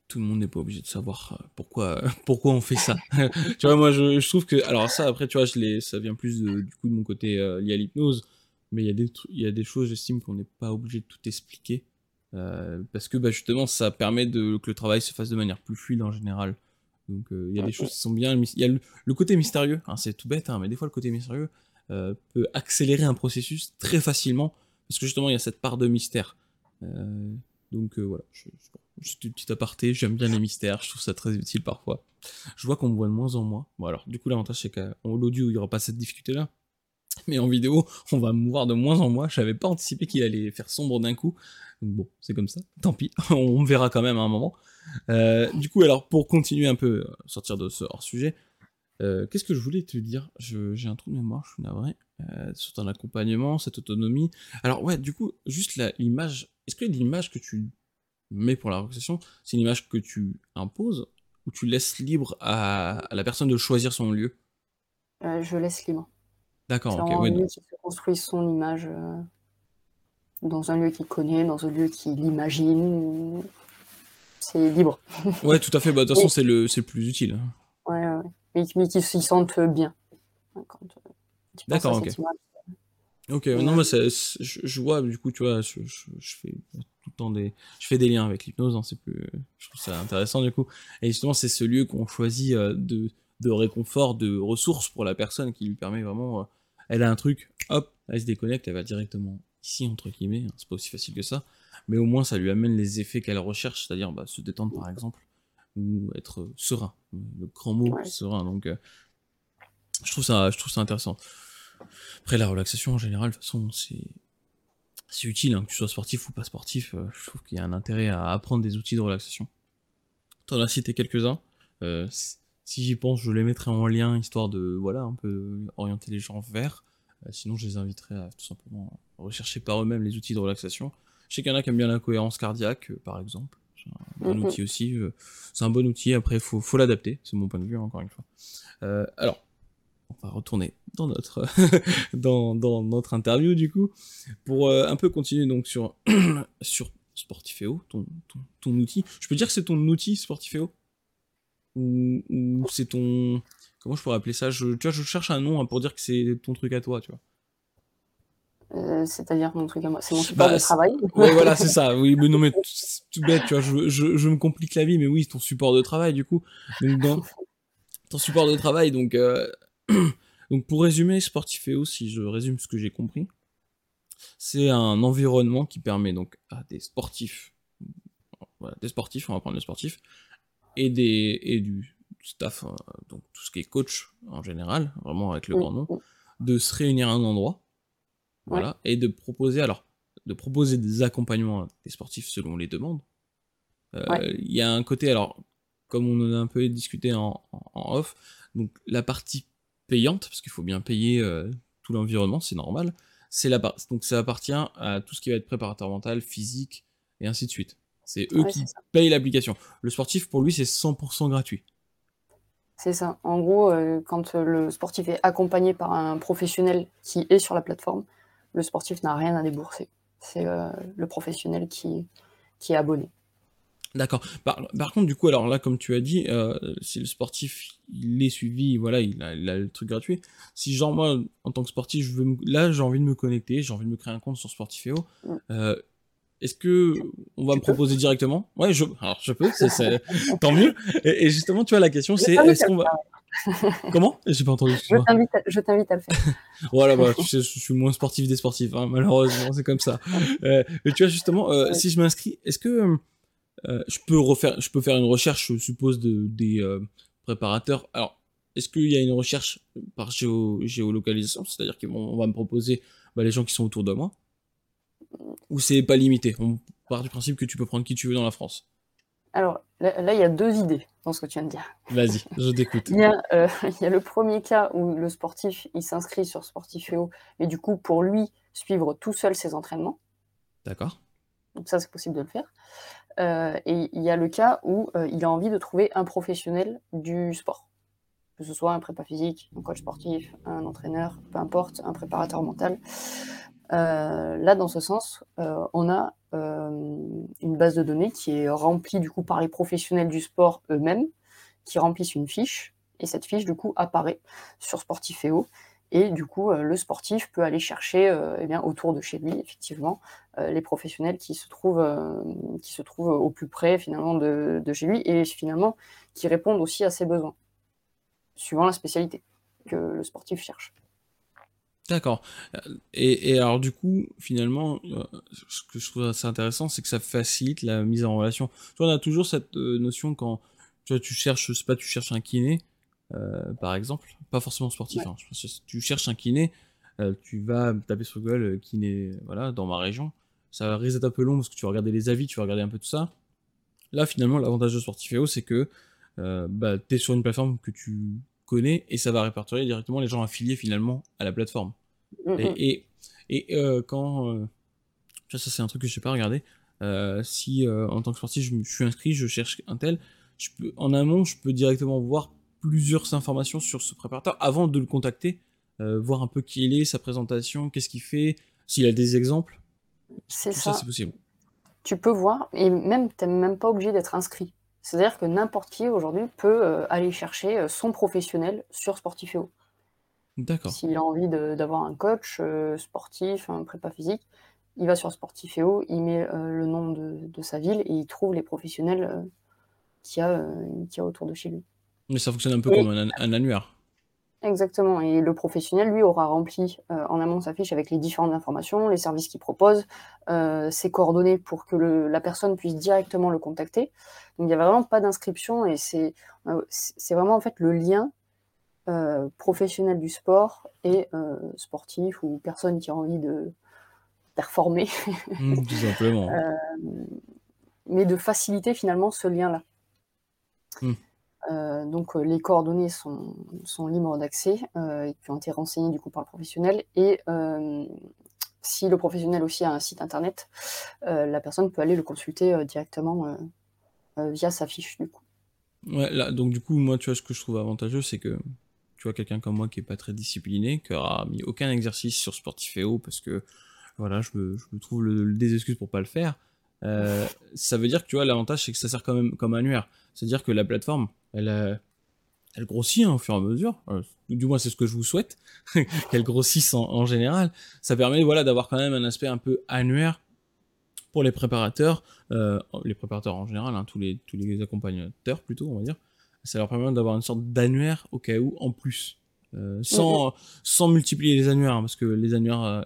Tout le monde n'est pas obligé de savoir pourquoi on fait ça. Tu vois, moi je trouve que, alors ça après tu vois, ça vient plus du coup de mon côté lié à l'hypnose, mais il y a des choses, j'estime, qu'on n'est pas obligé de tout expliquer, parce que bah, justement, ça permet que le travail se fasse de manière plus fluide en général. Donc il y a des choses qui sont bien, il y a le côté mystérieux, hein, c'est tout bête, hein, mais des fois le côté mystérieux peut accélérer un processus très facilement, parce que justement il y a cette part de mystère. Donc voilà, c'est une petite aparté, j'aime bien les mystères, je trouve ça très utile parfois. Je vois qu'on me voit de moins en moins. Bon alors, du coup l'avantage c'est qu'en audio il n'y aura pas cette difficulté là, mais en vidéo on va me voir de moins en moins, je n'avais pas anticipé qu'il allait faire sombre d'un coup. Donc bon, c'est comme ça, tant pis, on verra quand même à un moment. Du coup alors, pour continuer un peu, sortir de ce hors-sujet, qu'est-ce que je voulais te dire ? J'ai un trou de mémoire, je suis navré, sur ton accompagnement, cette autonomie. Alors ouais, du coup, juste l'image, est-ce que l'image que tu mets pour la relaxation, c'est une image que tu imposes ou tu laisses libre à la personne de choisir son lieu ? Je laisse libre. D'accord, ok. Ouais, donc... Il construit son image dans un lieu qu'il connaît, dans un lieu qu'il imagine... C'est libre. Ouais, tout à fait. Bah, de toute façon, c'est le plus utile. Ouais. Mais qu'ils s'y sentent bien. D'accord, ok. Ok, non, mais je vois, du coup, tu vois, je fais tout le temps je fais des liens avec l'hypnose, hein, c'est plus... Je trouve ça intéressant, du coup. Et justement, c'est ce lieu qu'on choisit de réconfort, de ressources pour la personne qui lui permet vraiment... elle a un truc, hop, elle se déconnecte, elle va directement ici, entre guillemets, hein, c'est pas aussi facile que ça. Mais au moins ça lui amène les effets qu'elle recherche, c'est-à-dire bah, se détendre par exemple, ou être serein, le grand mot serein, donc je trouve ça intéressant. Après la relaxation en général, de toute façon c'est utile, hein, que tu sois sportif ou pas sportif, je trouve qu'il y a un intérêt à apprendre des outils de relaxation. T'en as cité quelques-uns, si j'y pense je les mettrai en lien, histoire de voilà un peu orienter les gens vers, sinon je les inviterai à tout simplement rechercher par eux-mêmes les outils de relaxation. Je sais qu'il y en a qui aiment bien la cohérence cardiaque, par exemple. C'est un bon outil aussi. C'est un bon outil. Après, faut l'adapter. C'est mon point de vue, hein, encore une fois. Alors, on va retourner dans notre dans notre interview, du coup, pour un peu continuer donc sur Sportifeo, ton outil. Je peux dire que c'est ton outil Sportifeo ou c'est ton... Comment je pourrais appeler ça ? Tu vois, je cherche un nom, hein, pour dire que c'est ton truc à toi, tu vois. C'est-à-dire mon truc à moi, c'est mon support de travail. Ouais, voilà, c'est ça. Oui, mais non, mais c'est tout bête, tu vois. Je me complique la vie, mais oui, ton support de travail, du coup. Donc, ton support de travail, donc. Donc, pour résumer, Sportifeo, si je résume ce que j'ai compris, c'est un environnement qui permet donc à des sportifs, voilà, on va prendre le sportif, et du staff, donc tout ce qui est coach en général, vraiment avec le grand nom, de se réunir à un endroit. Voilà, ouais. Et de proposer des accompagnements à des sportifs selon les demandes. Y a un côté, alors, comme on en a un peu discuté en off, donc la partie payante, parce qu'il faut bien payer tout l'environnement, c'est normal, donc ça appartient à tout ce qui va être préparateur mental, physique, et ainsi de suite. C'est eux qui payent l'application. Le sportif, pour lui, c'est 100% gratuit. C'est ça. En gros, quand le sportif est accompagné par un professionnel qui est sur la plateforme, le sportif n'a rien à débourser. C'est le professionnel qui est abonné. D'accord. Par contre, du coup, alors là, comme tu as dit, si le sportif il est suivi, voilà, il a le truc gratuit. Si genre moi, en tant que sportif, j'ai envie de me connecter, j'ai envie de me créer un compte sur Sportifeo, est-ce que on va me proposer directement ? Ouais, je peux, tant mieux. Et justement, tu vois, la question, c'est est-ce qu'on va... Comment ? J'ai pas entendu. Je t'invite à le faire. Voilà, bah, je suis moins sportif des sportifs, hein, malheureusement, c'est comme ça. Mais tu vois, justement, si je m'inscris, est-ce que je peux faire une recherche, je suppose, des préparateurs ? Alors, est-ce qu'il y a une recherche par géolocalisation ? C'est-à-dire qu'on va me proposer les gens qui sont autour de moi ? Ou c'est pas limité ? On part du principe que tu peux prendre qui tu veux dans la France. Alors, là, il y a deux idées dans ce que tu viens de dire. Vas-y, je t'écoute. Il y a le premier cas où le sportif, il s'inscrit sur Sportifeo, mais du coup, pour lui, suivre tout seul ses entraînements. D'accord. Donc ça, c'est possible de le faire. Et il y a le cas où il a envie de trouver un professionnel du sport. Que ce soit un prépa physique, un coach sportif, un entraîneur, peu importe, un préparateur mental... là, dans ce sens, on a une base de données qui est remplie du coup par les professionnels du sport eux-mêmes, qui remplissent une fiche, et cette fiche du coup apparaît sur Sportifeo Et du coup, le sportif peut aller chercher eh bien, autour de chez lui, effectivement, les professionnels qui se trouvent au plus près, finalement, de chez lui et, finalement, qui répondent aussi à ses besoins, suivant la spécialité que le sportif cherche. D'accord. Et alors, du coup, finalement, ce que je trouve assez intéressant, c'est que ça facilite la mise en relation. Tu vois, on a toujours cette notion quand tu cherches un kiné, par exemple, pas forcément sportif. Ouais. Hein, je pense que si tu cherches un kiné, tu vas taper sur Google kiné, voilà, dans ma région. Ça risque d'être un peu long parce que tu vas regarder les avis, tu vas regarder un peu tout ça. Là, finalement, l'avantage de Sportifeo, c'est que tu es sur une plateforme que tu connais et ça va répertorier directement les gens affiliés finalement à la plateforme. Mmh. Et quand ça c'est un truc que je sais pas regarder. Si en tant que sportif je suis inscrit, je cherche un tel, en amont je peux directement voir plusieurs informations sur ce préparateur avant de le contacter, voir un peu qui il est, sa présentation, qu'est-ce qu'il fait, s'il a des exemples. Tout ça c'est possible. Tu peux voir et même t'es même pas obligé d'être inscrit. C'est-à-dire que n'importe qui aujourd'hui peut aller chercher son professionnel sur Sportifeo. D'accord. S'il a envie d'avoir un coach sportif, un prépa physique, il va sur Sportifeo, il met le nom de sa ville et il trouve les professionnels qu'il y a autour de chez lui. Mais ça fonctionne un peu comme un annuaire. Exactement. Et le professionnel, lui, aura rempli en amont sa fiche avec les différentes informations, les services qu'il propose, ses coordonnées pour que la personne puisse directement le contacter. Donc, il n'y a vraiment pas d'inscription et c'est vraiment en fait le lien professionnel du sport et sportif ou personne qui a envie de performer. Tout simplement. Mais de faciliter finalement ce lien-là. Donc les coordonnées sont libres d'accès et qui ont été renseignées du coup par le professionnel et si le professionnel aussi a un site internet, la personne peut aller le consulter directement via sa fiche du coup. Ouais, là, donc du coup moi tu vois ce que je trouve avantageux c'est que tu vois quelqu'un comme moi qui est pas très discipliné, qui aura mis aucun exercice sur Sportifeo parce que voilà je me trouve des excuses pour pas le faire. Ça veut dire que tu vois l'avantage c'est que ça sert quand même comme annuaire, c'est-à-dire que la plateforme elle grossit hein, au fur et à mesure, du moins c'est ce que je vous souhaite qu'elle grossisse en général. Ça permet voilà d'avoir quand même un aspect un peu annuaire pour les préparateurs en général hein, tous les accompagnateurs plutôt on va dire. Ça leur permet d'avoir une sorte d'annuaire au cas où en plus sans multiplier les annuaires hein, parce que les annuaires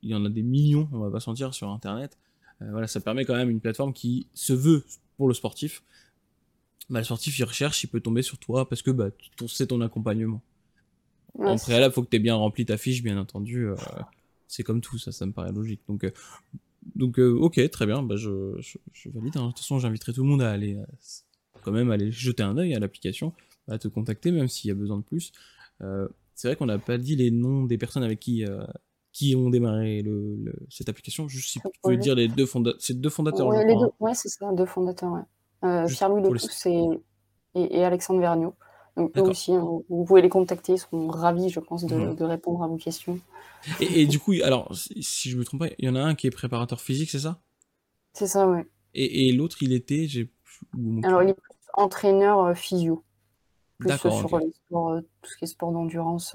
il y en a des millions on va pas se mentir sur internet. Voilà, ça permet quand même une plateforme qui se veut pour le sportif. Bah, le sportif, il recherche, il peut tomber sur toi parce que bah, c'est ton accompagnement. Ouais, en préalable, il faut que tu aies bien rempli ta fiche, bien entendu. C'est comme tout, ça me paraît logique. Donc, ok, très bien, bah, je valide. Hein. De toute façon, j'inviterai tout le monde à aller, quand même, aller jeter un œil à l'application, à te contacter, même s'il y a besoin de plus. C'est vrai qu'on n'a pas dit les noms des personnes avec qui ont démarré cette application. Juste si tu peux dire les deux fondateurs. Oui, c'est ça, deux fondateurs. Ouais. Pierre-Louis Lecousse et Alexandre Verniaud. Donc eux aussi, hein, vous pouvez les contacter, ils seront ravis, je pense, de répondre à vos questions. Et du coup, alors, si je me trompe pas, il y en a un qui est préparateur physique, c'est ça ? C'est ça, oui. Et l'autre, il était... Alors, il est plus entraîneur physio. Plus sur les sports, tout ce qui est sport d'endurance...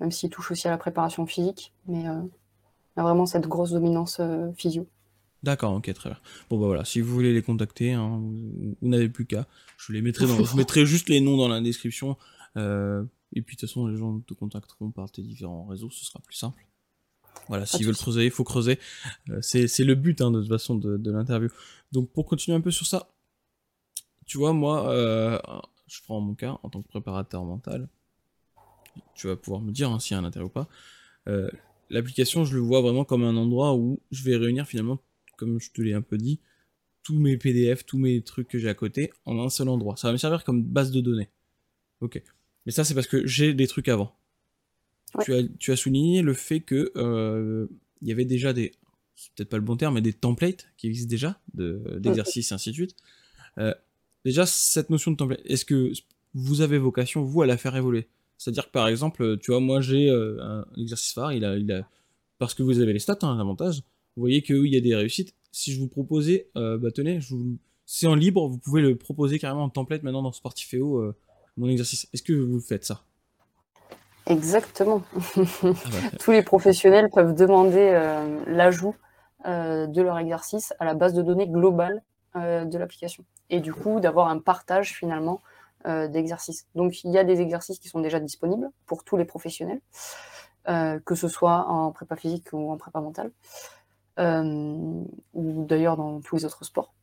même s'il touche aussi à la préparation physique, mais il y a vraiment cette grosse dominance physio. D'accord, ok, très bien. Bon, bah voilà, si vous voulez les contacter, hein, vous n'avez plus qu'à. Je mettrai juste les noms dans la description. Et puis, de toute façon, les gens te contacteront par tes différents réseaux, ce sera plus simple. Voilà, s'ils veulent creuser, il faut creuser. C'est le but, hein, de toute façon, de l'interview. Donc, pour continuer un peu sur ça, tu vois, moi, je prends mon cas en tant que préparateur mental. Tu vas pouvoir me dire hein, s'il y a un intérêt ou pas. L'application, je le vois vraiment comme un endroit où je vais réunir finalement, comme je te l'ai un peu dit, tous mes PDF, tous mes trucs que j'ai à côté en un seul endroit. Ça va me servir comme base de données. Ok. Mais ça, c'est parce que j'ai des trucs avant. Ouais. Tu as souligné le fait que il y avait déjà des, c'est peut-être pas le bon terme, mais des templates qui existent déjà, d'exercices et ainsi de suite. Déjà, cette notion de template, est-ce que vous avez vocation, vous, à la faire évoluer ? C'est-à-dire que par exemple, tu vois, moi j'ai un exercice phare, il a... parce que vous avez les stats, hein, l'avantage, vous voyez que oui, il y a des réussites. Si je vous proposais, c'est en libre, vous pouvez le proposer carrément en template maintenant dans Sportifeo, mon exercice. Est-ce que vous faites ça ? Exactement. Tous les professionnels peuvent demander l'ajout de leur exercice à la base de données globale de l'application. Et du coup, d'avoir un partage finalement d'exercices. Donc, il y a des exercices qui sont déjà disponibles pour tous les professionnels, que ce soit en prépa physique ou en prépa mentale, ou d'ailleurs dans tous les autres sports.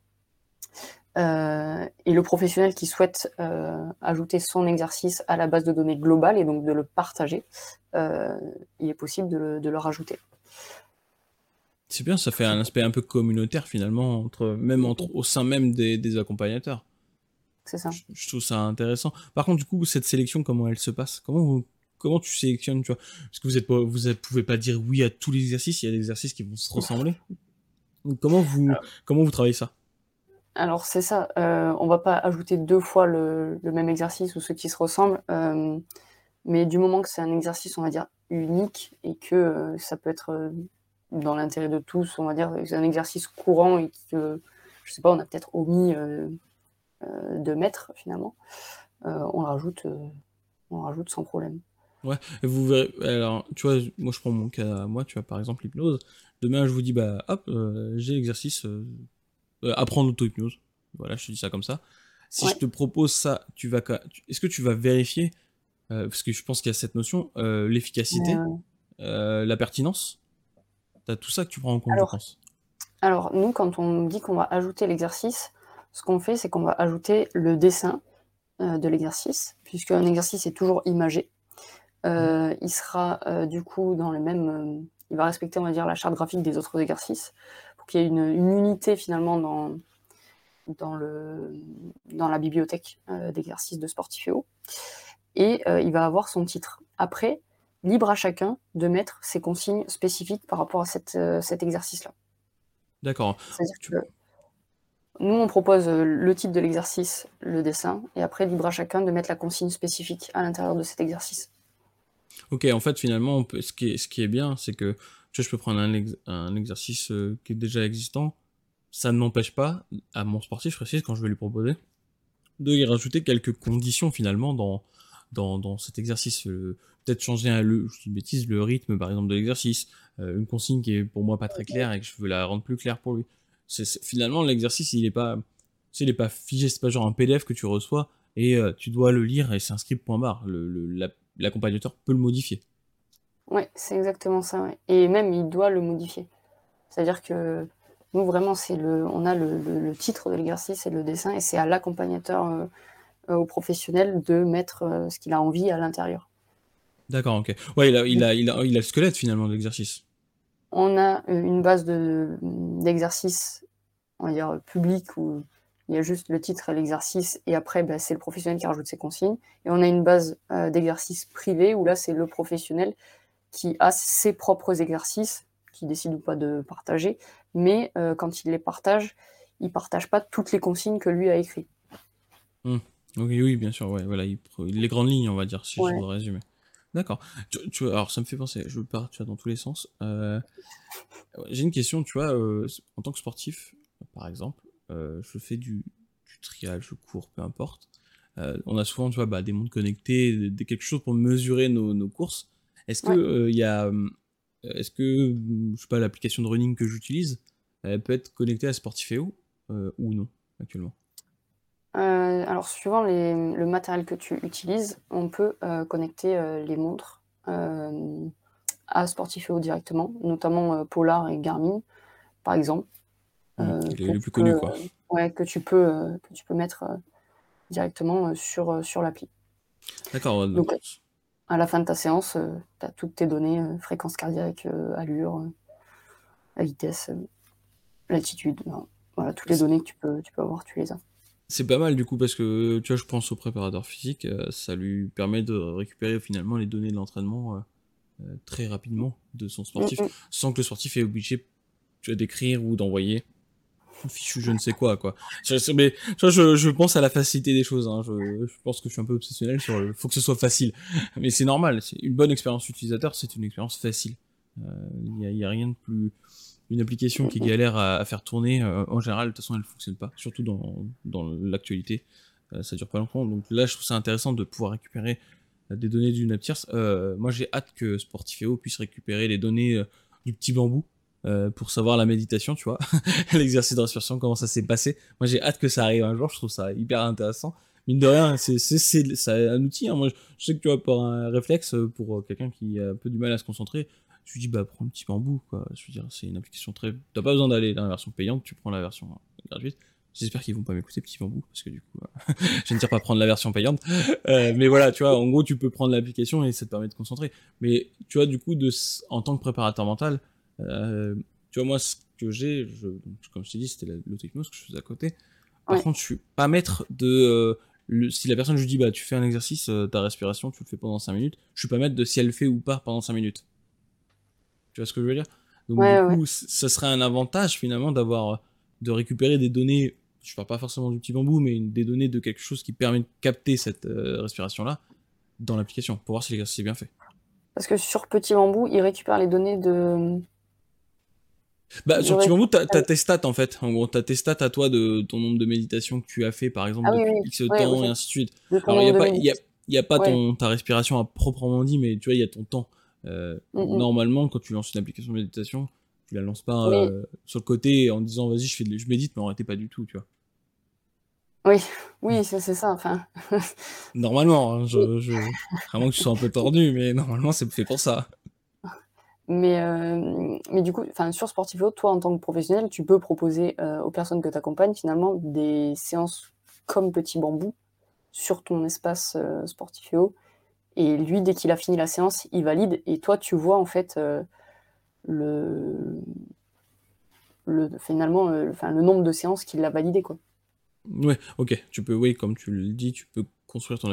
Et le professionnel qui souhaite ajouter son exercice à la base de données globale et donc de le partager, il est possible de le rajouter. C'est bien, ça fait un aspect un peu communautaire finalement, au sein même des accompagnateurs. C'est ça. Je trouve ça intéressant. Par contre, du coup, cette sélection, comment elle se passe ? Comment tu sélectionnes, tu vois ? Parce que vous pouvez pas dire oui à tous les exercices, il y a des exercices qui vont se ressembler. Donc, comment vous travaillez ça ? Alors c'est ça, on ne va pas ajouter deux fois le même exercice ou ceux qui se ressemblent, mais du moment que c'est un exercice, on va dire, unique et que ça peut être dans l'intérêt de tous, on va dire, c'est un exercice courant et que, je ne sais pas, on a peut-être omis 2 mètres finalement, on le rajoute sans problème. Ouais, et vous verrez, alors tu vois, moi je prends mon cas, moi tu vois par exemple l'hypnose, demain je vous dis bah hop, j'ai l'exercice... apprendre l'auto-hypnose, voilà, je te dis ça comme ça. Si je te propose ça, est-ce que tu vas vérifier, parce que je pense qu'il y a cette notion, l'efficacité, la pertinence, tu as tout ça que tu prends en compte, je pense. Alors, nous, quand on dit qu'on va ajouter l'exercice, ce qu'on fait, c'est qu'on va ajouter le dessin de l'exercice, puisque un exercice est toujours imagé. Il sera du coup dans le même... il va respecter, on va dire, la charte graphique des autres exercices, qu'il y a une unité finalement dans la bibliothèque d'exercices de Sportifeo, et il va avoir son titre. Après, libre à chacun de mettre ses consignes spécifiques par rapport à cet exercice-là. D'accord. C'est-à-dire que nous, on propose le titre de l'exercice, le dessin, et après, libre à chacun de mettre la consigne spécifique à l'intérieur de cet exercice. Ok, en fait, finalement, ce qui est bien, c'est que tu vois, je peux prendre un exercice qui est déjà existant. Ça ne m'empêche pas, à mon sportif, je précise, quand je vais lui proposer, de y rajouter quelques conditions, finalement, dans cet exercice. Peut-être changer, je dis une bêtise, le rythme, par exemple, de l'exercice. Une consigne qui est, pour moi, pas très claire et que je veux la rendre plus claire pour lui. Finalement, l'exercice, il n'est pas figé. C'est pas genre un PDF que tu reçois et tu dois le lire et c'est un script point barre. L'accompagnateur peut le modifier. Oui, c'est exactement ça. Ouais. Et même, il doit le modifier. C'est-à-dire que nous, vraiment, on a le titre de l'exercice et le dessin, et c'est à l'accompagnateur, au professionnel, de mettre ce qu'il a envie à l'intérieur. D'accord, ok. Ouais, il a le squelette, finalement, de l'exercice. On a une base d'exercices, on va dire, publics, où il y a juste le titre et l'exercice, et après, c'est le professionnel qui rajoute ses consignes. Et on a une base d'exercices privés, où là, c'est le professionnel qui a ses propres exercices, qui décide ou pas de partager, mais quand il les partage, il ne partage pas toutes les consignes que lui a écrites. Oui, bien sûr, ouais, voilà, les grandes lignes, on va dire, si je voudrais résumer. D'accord. Alors, ça me fait penser, je pars dans tous les sens. J'ai une question, tu vois, en tant que sportif, par exemple, je fais du trial, je cours, peu importe. On a souvent, tu vois, des montres connectées, quelque chose pour mesurer nos courses. Est-ce que je sais pas, l'application de running que j'utilise, elle peut être connectée à Sportifeo ou non actuellement ? Alors suivant le matériel que tu utilises, on peut connecter les montres à Sportifeo directement, notamment Polar et Garmin par exemple. Les plus connus quoi. Que tu peux mettre directement sur l'appli. D'accord. Donc, à la fin de ta séance, tu as toutes tes données, fréquence cardiaque, allure, la vitesse, l'altitude. Voilà, toutes les données que tu peux avoir, tu les as. C'est pas mal du coup, parce que tu vois, je pense au préparateur physique, ça lui permet de récupérer finalement les données de l'entraînement très rapidement de son sportif, sans que le sportif est obligé d'écrire ou d'envoyer un fichu je ne sais quoi. Mais je pense à la facilité des choses, hein. Je pense que je suis un peu obsessionnel sur faut que ce soit facile, mais c'est normal, c'est une bonne expérience utilisateur, c'est une expérience facile. Il n'y a rien de plus. Une application qui galère à faire tourner, en général de toute façon elle ne fonctionne pas, surtout dans l'actualité, ça dure pas longtemps. Donc là je trouve ça intéressant de pouvoir récupérer des données d'une app tierce. Moi, j'ai hâte que Sportifeo puisse récupérer les données du petit bambou pour savoir la méditation, tu vois, l'exercice de respiration, comment ça s'est passé. Moi, j'ai hâte que ça arrive un jour. Je trouve ça hyper intéressant. Mine de rien, c'est un outil. Hein. Moi, je sais que tu vois, par un réflexe, pour quelqu'un qui a un peu du mal à se concentrer, je lui dis, bah, prends le petit bambou, quoi. Je veux dire, c'est une application très. T'as pas besoin d'aller dans la version payante, tu prends la version gratuite. J'espère qu'ils vont pas m'écouter, petit bambou, parce que du coup, je ne tire pas prendre la version payante. Mais voilà, tu vois, en gros, tu peux prendre l'application et ça te permet de te concentrer. Mais tu vois, du coup, en tant que préparateur mental, tu vois, moi, ce que j'ai, comme je t'ai dit, c'était le techno, ce que je faisais à côté. Par ouais. contre, je suis pas maître de. Si la personne, je lui dis, bah, tu fais un exercice, ta respiration, tu le fais pendant 5 minutes, je suis pas maître de si elle le fait ou pas pendant 5 minutes. Tu vois ce que je veux dire? Donc, ouais, du coup, ça serait un avantage, finalement, de récupérer des données, je parle pas forcément du petit bambou, mais des données de quelque chose qui permet de capter cette respiration-là dans l'application, pour voir si l'exercice est bien fait. Parce que sur Petit Bambou, il récupère les données de... Bah, sur Petit Bambou, t'as tes stats, en fait. En gros, t'as tes stats à toi de ton nombre de méditations que tu as fait, par exemple, depuis X temps, et ainsi de suite. Alors, il n'y a pas ta respiration à proprement dit, mais tu vois, il y a ton temps. Normalement, quand tu lances une application de méditation, tu la lances pas sur le côté en disant vas-y je médite, mais en réalité pas du tout, tu vois. Oui, c'est ça, enfin. Normalement, vraiment que tu sois un peu tordu, mais normalement c'est fait pour ça. Mais du coup, sur Sportifeo, toi en tant que professionnel, tu peux proposer aux personnes que tu accompagnes finalement des séances comme Petit Bambou sur ton espace Sportifeo. Et lui, dès qu'il a fini la séance, il valide et toi tu vois en fait... le nombre de séances qu'il a validé, quoi. Ouais, ok, tu peux, comme tu le dis, tu peux construire ton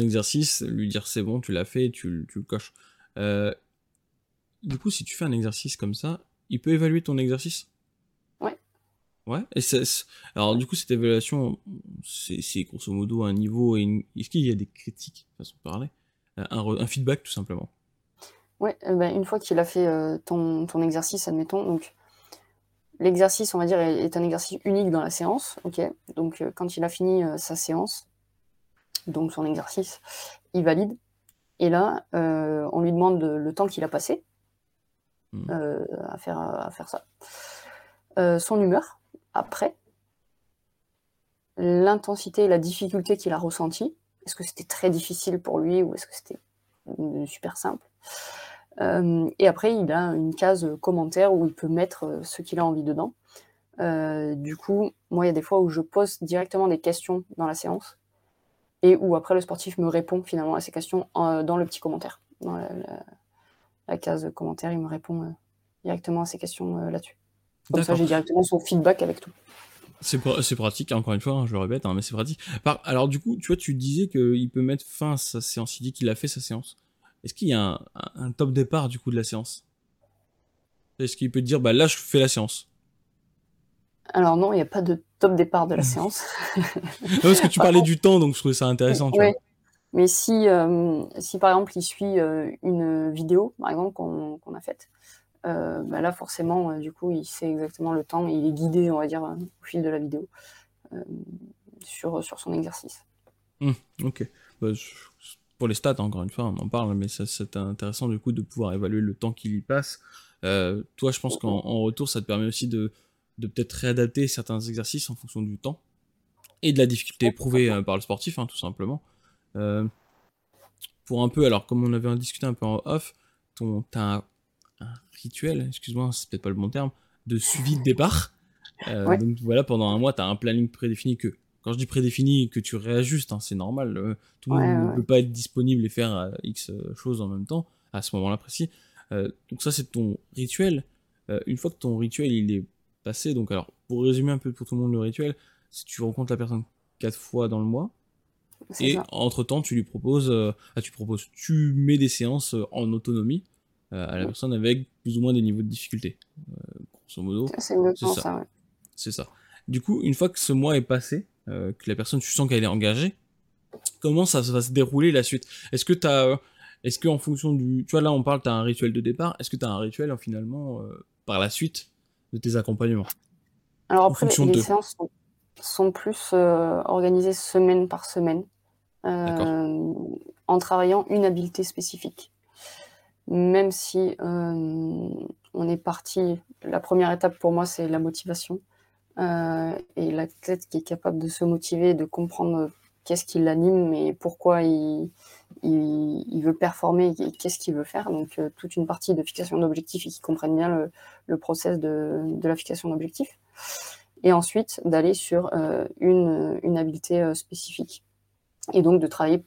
exercice, lui dire c'est bon, tu l'as fait, tu le coches. Du coup, si tu fais un exercice comme ça, il peut évaluer ton exercice. Ouais, et du coup, cette évaluation, c'est grosso modo un niveau, est-ce qu'il y a des critiques, façon de parler, un feedback tout simplement. Ouais, une fois qu'il a fait ton exercice, admettons, donc l'exercice, on va dire, est un exercice unique dans la séance, ok. Donc quand il a fini sa séance, donc son exercice, il valide. Et là, on lui demande le temps qu'il a passé à faire ça, son humeur après, l'intensité et la difficulté qu'il a ressentie. Est-ce que c'était très difficile pour lui ou est-ce que c'était super simple? Et après il a une case commentaire où il peut mettre ce qu'il a envie dedans. Du coup, moi il y a des fois où je pose directement des questions dans la séance et où après le sportif me répond finalement à ces questions dans le petit commentaire, dans la case commentaire, il me répond directement à ces questions là-dessus. Comme D'accord. ça j'ai directement son feedback avec tout. C'est pratique, encore une fois, je le répète, mais c'est pratique. Alors du coup, tu vois, tu disais qu'il peut mettre fin à sa séance, il dit qu'il a fait sa séance. Est-ce qu'il y a un top départ du coup de la séance? Est-ce qu'il peut te dire, bah là je fais la séance? Alors non, il n'y a pas de top départ de la séance. Non, parce que tu parlais du temps, donc je trouvais ça intéressant. Oui, mais si par exemple il suit une vidéo, par exemple, qu'on a faite, là forcément, du coup, il sait exactement le temps, il est guidé, on va dire, au fil de la vidéo, sur son exercice. Ok. Bah, pour les stats, encore une fois, on en parle, mais c'est intéressant du coup de pouvoir évaluer le temps qu'il y passe. Toi, je pense qu'en retour, ça te permet aussi de peut-être réadapter certains exercices en fonction du temps et de la difficulté éprouvée par le sportif, tout simplement. Pour un peu, alors comme on avait discuté un peu en off, t'as un rituel, excuse-moi, c'est peut-être pas le bon terme, de suivi de départ. Donc voilà, pendant un mois, t'as un planning prédéfini que... Quand je dis prédéfini, que tu réajustes, c'est normal. Tout le monde ne peut pas être disponible et faire X choses en même temps, à ce moment-là précis. Donc ça, c'est ton rituel. Une fois que ton rituel il est passé, donc alors pour résumer un peu pour tout le monde le rituel, si tu rencontres la personne 4 fois dans le mois, c'est et ça. Entre-temps, tu lui proposes, tu mets des séances en autonomie à la personne avec plus ou moins des niveaux de difficulté. Grosso modo, c'est ça. Du coup, une fois que ce mois est passé, que la personne, tu sens qu'elle est engagée, comment ça va se dérouler la suite? Est-ce que en fonction du... Tu vois, là, on parle, tu as un rituel de départ. Est-ce que tu as un rituel, finalement, par la suite de tes accompagnements? Alors après, les séances sont plus organisées semaine par semaine. en travaillant une habileté spécifique. Même si on est parti, la première étape pour moi, c'est la motivation. Et l'athlète qui est capable de se motiver, de comprendre qu'est-ce qui l'anime et pourquoi il veut performer et qu'est-ce qu'il veut faire. Donc, toute une partie de fixation d'objectifs et qui comprennent bien le process de la fixation d'objectifs. Et ensuite, d'aller sur une habileté spécifique. Et donc, de travailler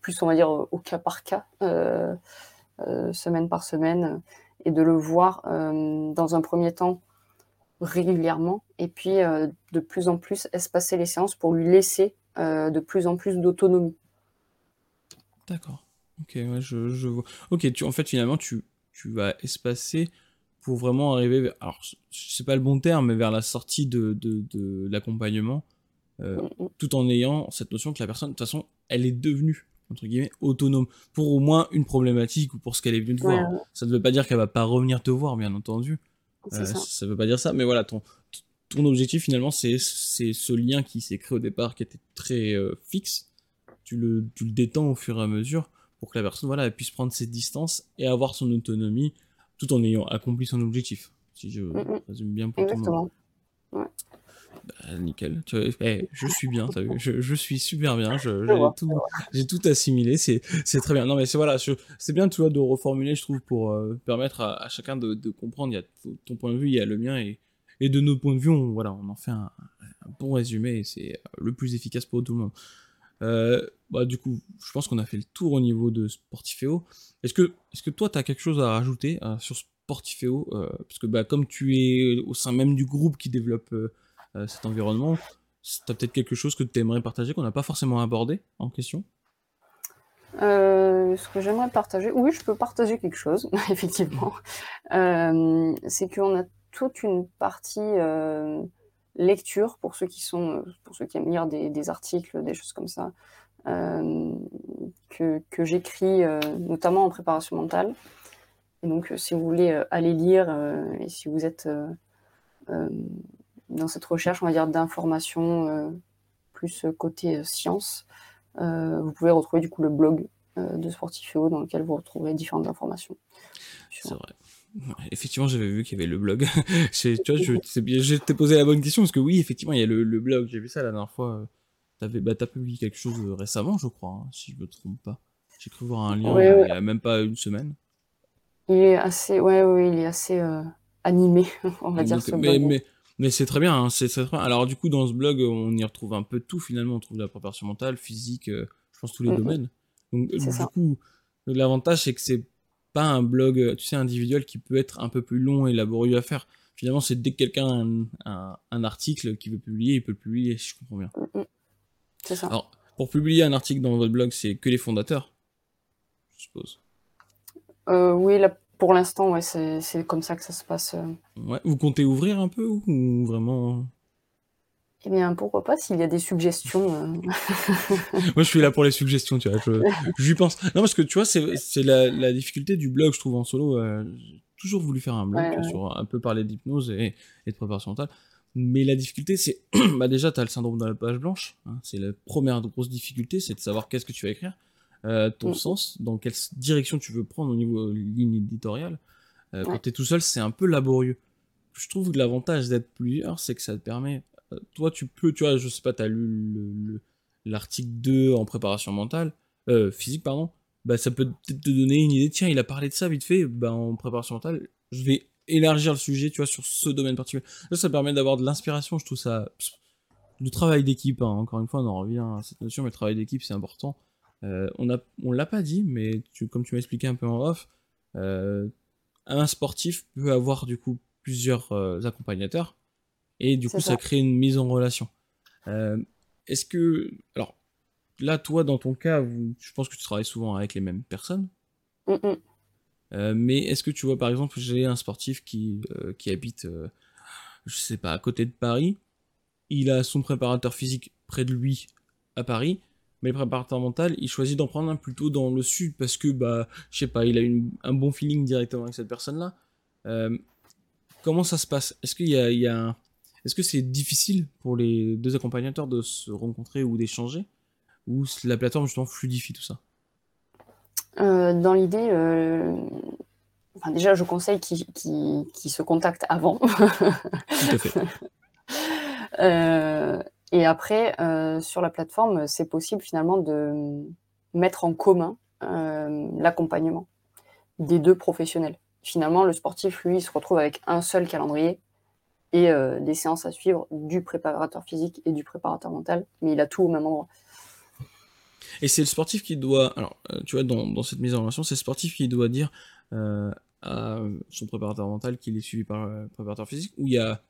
plus, on va dire, au cas par cas, semaine par semaine, et de le voir dans un premier temps régulièrement, et puis de plus en plus espacer les séances pour lui laisser de plus en plus d'autonomie. D'accord. Ok, ouais, je vois. Ok, en fait, finalement, tu vas espacer pour vraiment arriver vers, alors, c'est pas le bon terme, mais vers la sortie de l'accompagnement, tout en ayant cette notion que la personne, de toute façon, elle est devenue, entre guillemets, autonome, pour au moins une problématique ou pour ce qu'elle est venue te voir. Ça ne veut pas dire qu'elle va pas revenir te voir, bien entendu. Ça ne veut pas dire ça, mais voilà, ton objectif, finalement, c'est ce lien qui s'est créé au départ, qui était très fixe. Tu le détends au fur et à mesure pour que la personne, voilà, elle puisse prendre ses distances et avoir son autonomie tout en ayant accompli son objectif, si je résume bien pour tout le monde. Ouais. Bah, nickel. Je suis bien, t'as vu, je suis super bien, j'ai tout assimilé, c'est très bien. Non mais c'est bien, tu vois, de reformuler, je trouve, pour permettre à chacun de comprendre. Il y a ton point de vue, il y a le mien, et de nos points de vue, on en fait un bon résumé, et c'est le plus efficace pour tout le monde. Du coup, je pense qu'on a fait le tour au niveau de Sportifeo. Est-ce que toi, tu as quelque chose à rajouter sur Sportifeo, parce que comme tu es au sein même du groupe qui développe cet environnement, tu as peut-être quelque chose que tu aimerais partager qu'on n'a pas forcément abordé en question? Ce que j'aimerais partager, oui, je peux partager quelque chose, effectivement. C'est qu'on a toute une partie lecture pour ceux qui aiment lire des articles, des choses comme ça, que j'écris notamment en préparation mentale. Et donc, si vous voulez aller lire, et si vous êtes dans cette recherche, on va dire, d'informations plus côté science, vous pouvez retrouver du coup le blog de Sportifeo dans lequel vous retrouverez différentes informations. C'est vrai. Ouais, effectivement, j'avais vu qu'il y avait le blog. Je t'ai posé la bonne question parce que oui, effectivement, il y a le blog. J'ai vu ça la dernière fois. T'as publié quelque chose récemment, je crois, hein, si je me trompe pas. J'ai cru voir un lien il y a même pas une semaine. Il est assez, il est assez animé, on va dire. Mais c'est très bien, hein, c'est très bien. Alors du coup, dans ce blog, on y retrouve un peu tout finalement. On trouve la préparation mentale, physique, je pense tous les domaines. Donc du coup, l'avantage, c'est que c'est pas un blog, tu sais, individuel qui peut être un peu plus long et laborieux à faire. Finalement, c'est dès que quelqu'un a un article qu'il veut publier, il peut le publier, si je comprends bien. C'est ça. Alors, pour publier un article dans votre blog, c'est que les fondateurs, je suppose. Oui, pour l'instant, ouais, c'est comme ça que ça se passe. Ouais. Vous comptez ouvrir un peu ou vraiment? Eh bien, pourquoi pas, s'il y a des suggestions. Moi, je suis là pour les suggestions, tu vois. J'y pense. Non, parce que tu vois, c'est la difficulté du blog, je trouve, en solo. J'ai toujours voulu faire un blog sur un peu parler d'hypnose et de préparation mentale. Mais la difficulté, c'est déjà, tu as le syndrome de la page blanche. Hein, c'est la première grosse difficulté, c'est de savoir qu'est-ce que tu vas écrire. Ton sens, dans quelle direction tu veux prendre au niveau ligne éditoriale. Quand tu es tout seul, c'est un peu laborieux. Je trouve que l'avantage d'être plusieurs, c'est que ça te permet, toi tu peux, tu vois, je sais pas, tu as lu l'article 2 en préparation mentale, physique pardon, ça peut peut-être te donner une idée, tiens, il a parlé de ça vite fait, en préparation mentale, je vais élargir le sujet, tu vois, sur ce domaine particulier. Là, ça permet d'avoir de l'inspiration, je trouve ça, du travail d'équipe, hein. Encore une fois, on en revient à cette notion, mais le travail d'équipe, c'est important. On l'a pas dit, mais comme tu m'as expliqué un peu en off, un sportif peut avoir du coup plusieurs accompagnateurs et du coup ça crée une mise en relation. Alors là, toi, dans ton cas, je pense que tu travailles souvent avec les mêmes personnes. Mais est-ce que tu vois, par exemple, j'ai un sportif qui habite, je sais pas, à côté de Paris. Il a son préparateur physique près de lui à Paris. Mais le préparateur mental, il choisit d'en prendre un plutôt dans le sud parce que, je sais pas, il a un bon feeling directement avec cette personne-là. Comment ça se passe ? Est-ce que c'est difficile pour les deux accompagnateurs de se rencontrer ou d'échanger ? ou la plateforme justement fluidifie tout ça? Dans l'idée, enfin, déjà je conseille qu'ils se contactent avant. Tout à fait. Et après, sur la plateforme, c'est possible finalement de mettre en commun l'accompagnement des deux professionnels. Finalement, le sportif, lui, il se retrouve avec un seul calendrier et des séances à suivre du préparateur physique et du préparateur mental, mais il a tout au même endroit. Et c'est le sportif qui doit... Alors, tu vois, dans cette mise en relation, c'est le sportif qui doit dire à son préparateur mental qu'il est suivi par le préparateur physique, où il y a...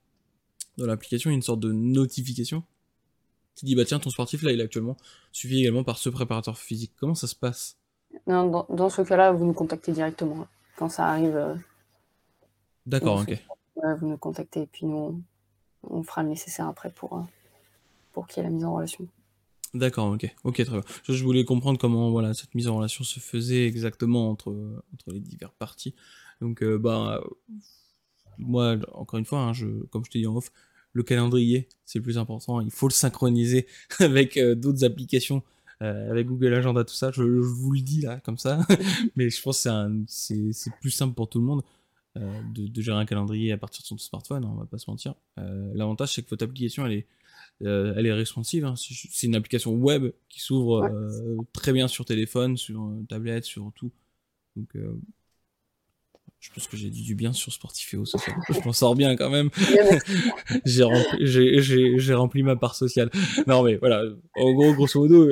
Dans l'application, il y a une sorte de notification qui dit « bah tiens, ton sportif, là, il est actuellement suivi également par ce préparateur physique ». Comment ça se passe ? Non, dans ce cas-là, vous nous contactez directement. Hein. Quand ça arrive... D'accord, ok. Vous nous contactez et puis nous, on fera le nécessaire après pour qu'il y ait la mise en relation. D'accord, ok, très bien. Je voulais comprendre comment voilà, cette mise en relation se faisait exactement entre les diverses parties. Donc, moi, encore une fois, hein, comme je t'ai dit en off, le calendrier, c'est le plus important. Il faut le synchroniser avec d'autres applications, avec Google Agenda, tout ça. Je vous le dis là, comme ça. Mais je pense que c'est plus simple pour tout le monde de gérer un calendrier à partir de son smartphone, hein, on va pas se mentir. L'avantage, c'est que votre application, elle est responsive. Hein. C'est une application web qui s'ouvre très bien sur téléphone, sur tablette, sur tout. Donc... Je pense que j'ai dit du bien sur Sportifeo, ça fait. Je m'en sors bien quand même. J'ai rempli ma part sociale. Non mais voilà, en gros, grosso modo,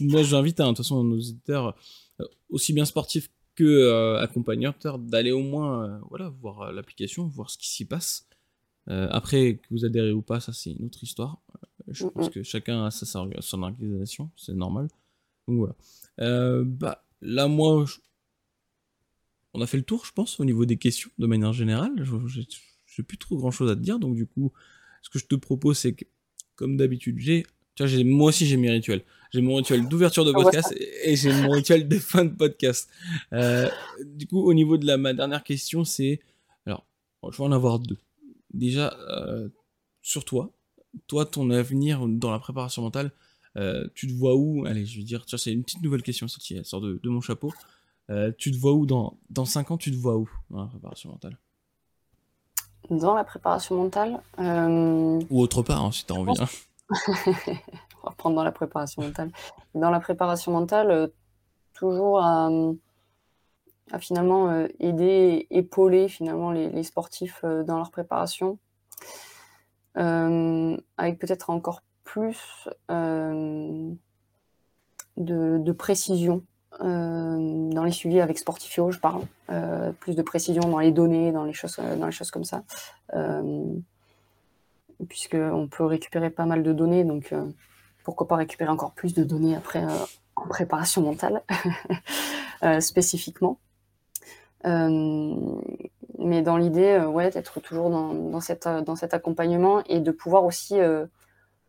moi j'invite, hein, de toute façon nos auditeurs, aussi bien sportifs que accompagnateurs, d'aller au moins voir l'application, voir ce qui s'y passe. Après, que vous adhérez ou pas, ça c'est une autre histoire. Je pense que chacun a son organisation, c'est normal. Donc voilà. Là, moi... On a fait le tour, je pense, au niveau des questions, de manière générale. Je n'ai plus trop grand-chose à te dire, donc du coup, ce que je te propose, c'est que, comme d'habitude, moi aussi, j'ai mes rituels. J'ai mon rituel d'ouverture de podcast et j'ai mon rituel de fin de podcast. Du coup, au niveau de ma dernière question, c'est... Alors, je vais en avoir deux. Déjà, sur toi, ton avenir dans la préparation mentale, tu te vois où? Allez, je vais dire, c'est une petite nouvelle question, celle-ci, elle sort de mon chapeau. Tu te vois où dans 5 ans, tu te vois où dans la préparation mentale? Dans la préparation mentale Ou autre part, hein, si tu as envie. Hein. On va prendre dans la préparation mentale. Dans la préparation mentale, toujours à finalement aider, épauler finalement les sportifs dans leur préparation, avec peut-être encore plus de précision. Dans les suivis avec Sportifeo, je parle plus de précision dans les données, dans les choses comme ça, puisque on peut récupérer pas mal de données, donc pourquoi pas récupérer encore plus de données après en préparation mentale spécifiquement. Mais dans l'idée, d'être toujours dans cet accompagnement et de pouvoir aussi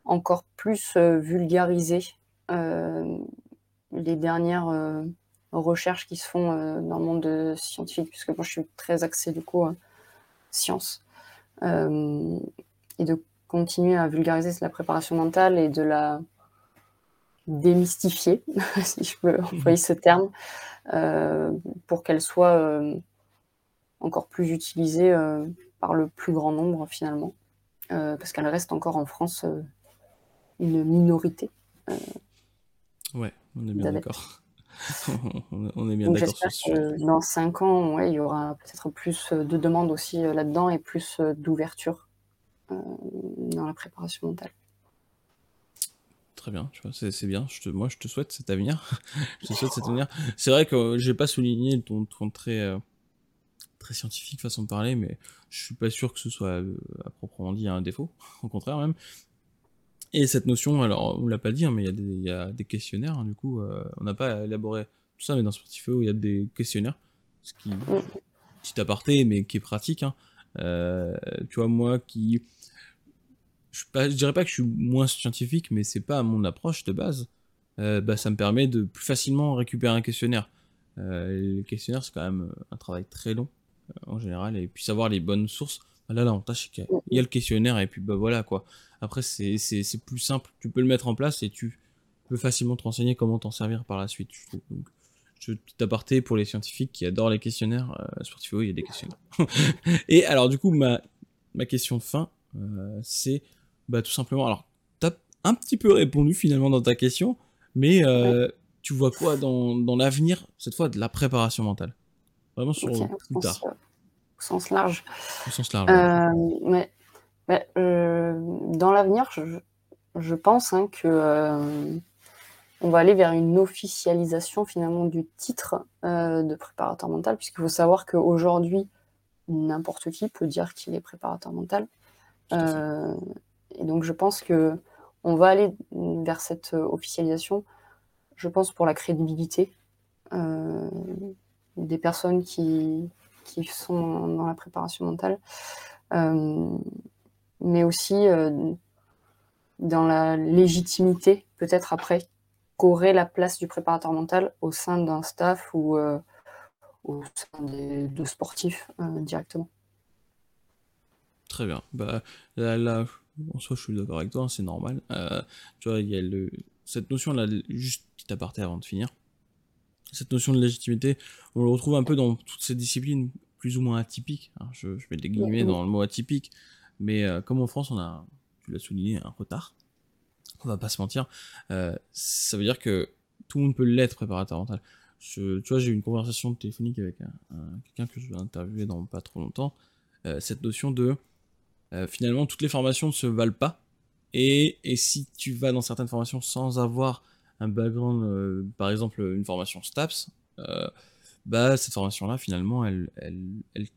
encore plus vulgariser. Les dernières recherches qui se font dans le monde scientifique, puisque moi je suis très axée du coup science, et de continuer à vulgariser la préparation mentale et de la démystifier, si je peux employer ce terme, pour qu'elle soit encore plus utilisée par le plus grand nombre finalement, parce qu'elle reste encore en France une minorité. Ouais. On est bien d'accord. Donc d'accord sur ce sujet. Dans 5 ans, il y aura peut-être plus de demandes aussi là-dedans et plus d'ouverture dans la préparation mentale. Très bien, tu vois, c'est bien. Moi, je te souhaite cet avenir. C'est vrai que j'ai pas souligné ton trait très scientifique façon de parler, mais je suis pas sûr que ce soit à proprement dit un défaut. Au contraire, même. Et cette notion, alors on ne l'a pas dit, hein, mais il y a des questionnaires, hein, du coup, on n'a pas élaboré tout ça, mais dans Sportifeo, il y a des questionnaires, ce qui, petit aparté, mais qui est pratique. Hein. Tu vois, moi qui... Je dirais pas que je suis moins scientifique, mais c'est pas mon approche de base. Ça me permet de plus facilement récupérer un questionnaire. Le questionnaire, c'est quand même un travail très long, en général, et puis savoir les bonnes sources. Là, l'avantage, c'est qu'il y a le questionnaire et puis voilà quoi. Après, c'est plus simple. Tu peux le mettre en place et tu peux facilement te renseigner comment t'en servir par la suite. Donc, petit aparté pour les scientifiques qui adorent les questionnaires, Sportifeo, il y a des questionnaires. Et alors du coup, ma question de fin, c'est tout simplement, alors t'as un petit peu répondu finalement dans ta question, mais tu vois quoi dans l'avenir, cette fois de la préparation mentale, vraiment sur plus tard, au sens large. Au sens large. Dans l'avenir, je pense que on va aller vers une officialisation finalement du titre de préparateur mental, puisqu'il faut savoir qu'aujourd'hui, n'importe qui peut dire qu'il est préparateur mental. Et donc je pense qu'on va aller vers cette officialisation, je pense pour la crédibilité des personnes qui sont dans la préparation mentale, mais aussi dans la légitimité peut-être après qu'aurait la place du préparateur mental au sein d'un staff ou au sein de sportifs directement. Très bien. Là, en soi, je suis d'accord avec toi, hein, c'est normal. Tu vois, il y a cette notion là, juste petit aparté avant de finir, cette notion de légitimité, on le retrouve un peu dans toutes ces disciplines plus ou moins atypiques. Hein. Je mets des guillemets dans le mot atypique, mais comme en France, on a, tu l'as souligné, un retard. On va pas se mentir, ça veut dire que tout le monde peut l'être préparateur mental. Tu vois, j'ai eu une conversation téléphonique avec quelqu'un que je vais interviewer dans pas trop longtemps, cette notion de finalement toutes les formations ne se valent pas, et si tu vas dans certaines formations sans avoir un background, par exemple une formation STAPS, cette formation là finalement elle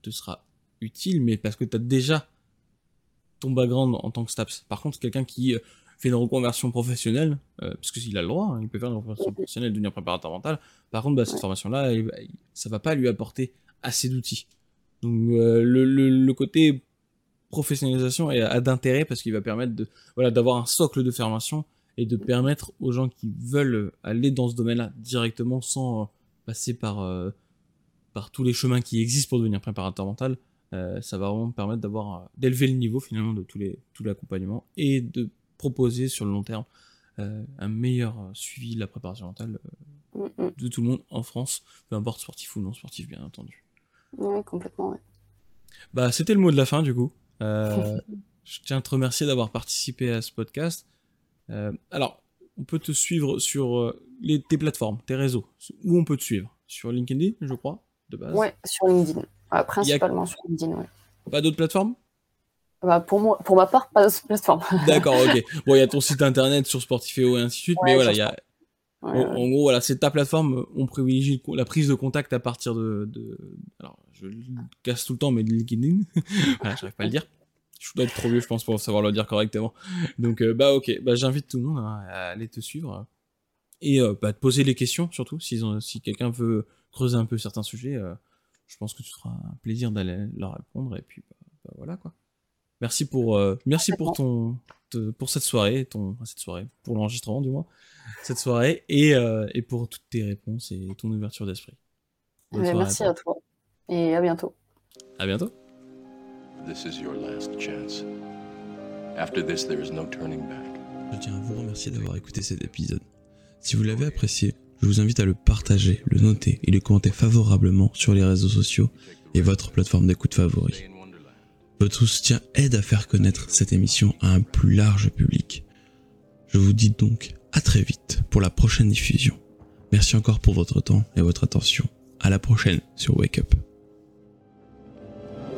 te sera utile, mais parce que tu as déjà ton background en tant que STAPS. Par contre, quelqu'un qui fait une reconversion professionnelle, parce que s'il a le droit, hein, il peut faire une reconversion professionnelle, devenir préparateur mental. Par contre, cette formation-là, ça va pas lui apporter assez d'outils. Donc le côté professionnalisation a d'intérêt parce qu'il va permettre d'avoir un socle de formation et de permettre aux gens qui veulent aller dans ce domaine-là directement sans passer par tous les chemins qui existent pour devenir préparateur mental. Ça va vraiment permettre d'élever le niveau finalement de tout l'accompagnement et de proposer sur le long terme un meilleur suivi de la préparation mentale de tout le monde en France, peu importe sportif ou non sportif, bien entendu. Oui, complètement, oui. C'était le mot de la fin, du coup. Je tiens à te remercier d'avoir participé à ce podcast. Alors, on peut te suivre sur tes plateformes, tes réseaux. Où on peut te suivre ? Sur LinkedIn, je crois, de base. Oui, sur LinkedIn. Principalement sur LinkedIn, oui. Pas d'autres plateformes ? Pour ma part, pas de plateforme. D'accord, ok. Bon, il y a ton site internet sur Sportifeo et ainsi de suite, mais voilà, en gros, voilà, c'est ta plateforme. On privilégie la prise de contact à partir de... Alors, je le casse tout le temps, mais de LinkedIn. Voilà, j'arrive pas à le dire. Je dois être trop vieux, je pense, pour savoir le dire correctement. Donc, ok. J'invite tout le monde à aller te suivre et te poser les questions, surtout. Si quelqu'un veut creuser un peu certains sujets, je pense que tu feras un plaisir d'aller leur répondre. Et puis, voilà, quoi. Merci pour cette soirée, pour l'enregistrement du moins, cette soirée et pour toutes tes réponses et ton ouverture d'esprit. Merci à toi et à bientôt. À bientôt. This is your last chance. After this, there is no turning back. Je tiens à vous remercier d'avoir écouté cet épisode. Si vous l'avez apprécié, je vous invite à le partager, le noter et le commenter favorablement sur les réseaux sociaux et votre plateforme d'écoute favori. Votre soutien aide à faire connaître cette émission à un plus large public. Je vous dis donc à très vite pour la prochaine diffusion. Merci encore pour votre temps et votre attention. À la prochaine sur Wake Up.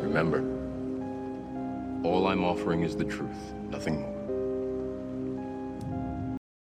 Remember, all I'm offering is the truth, nothing more.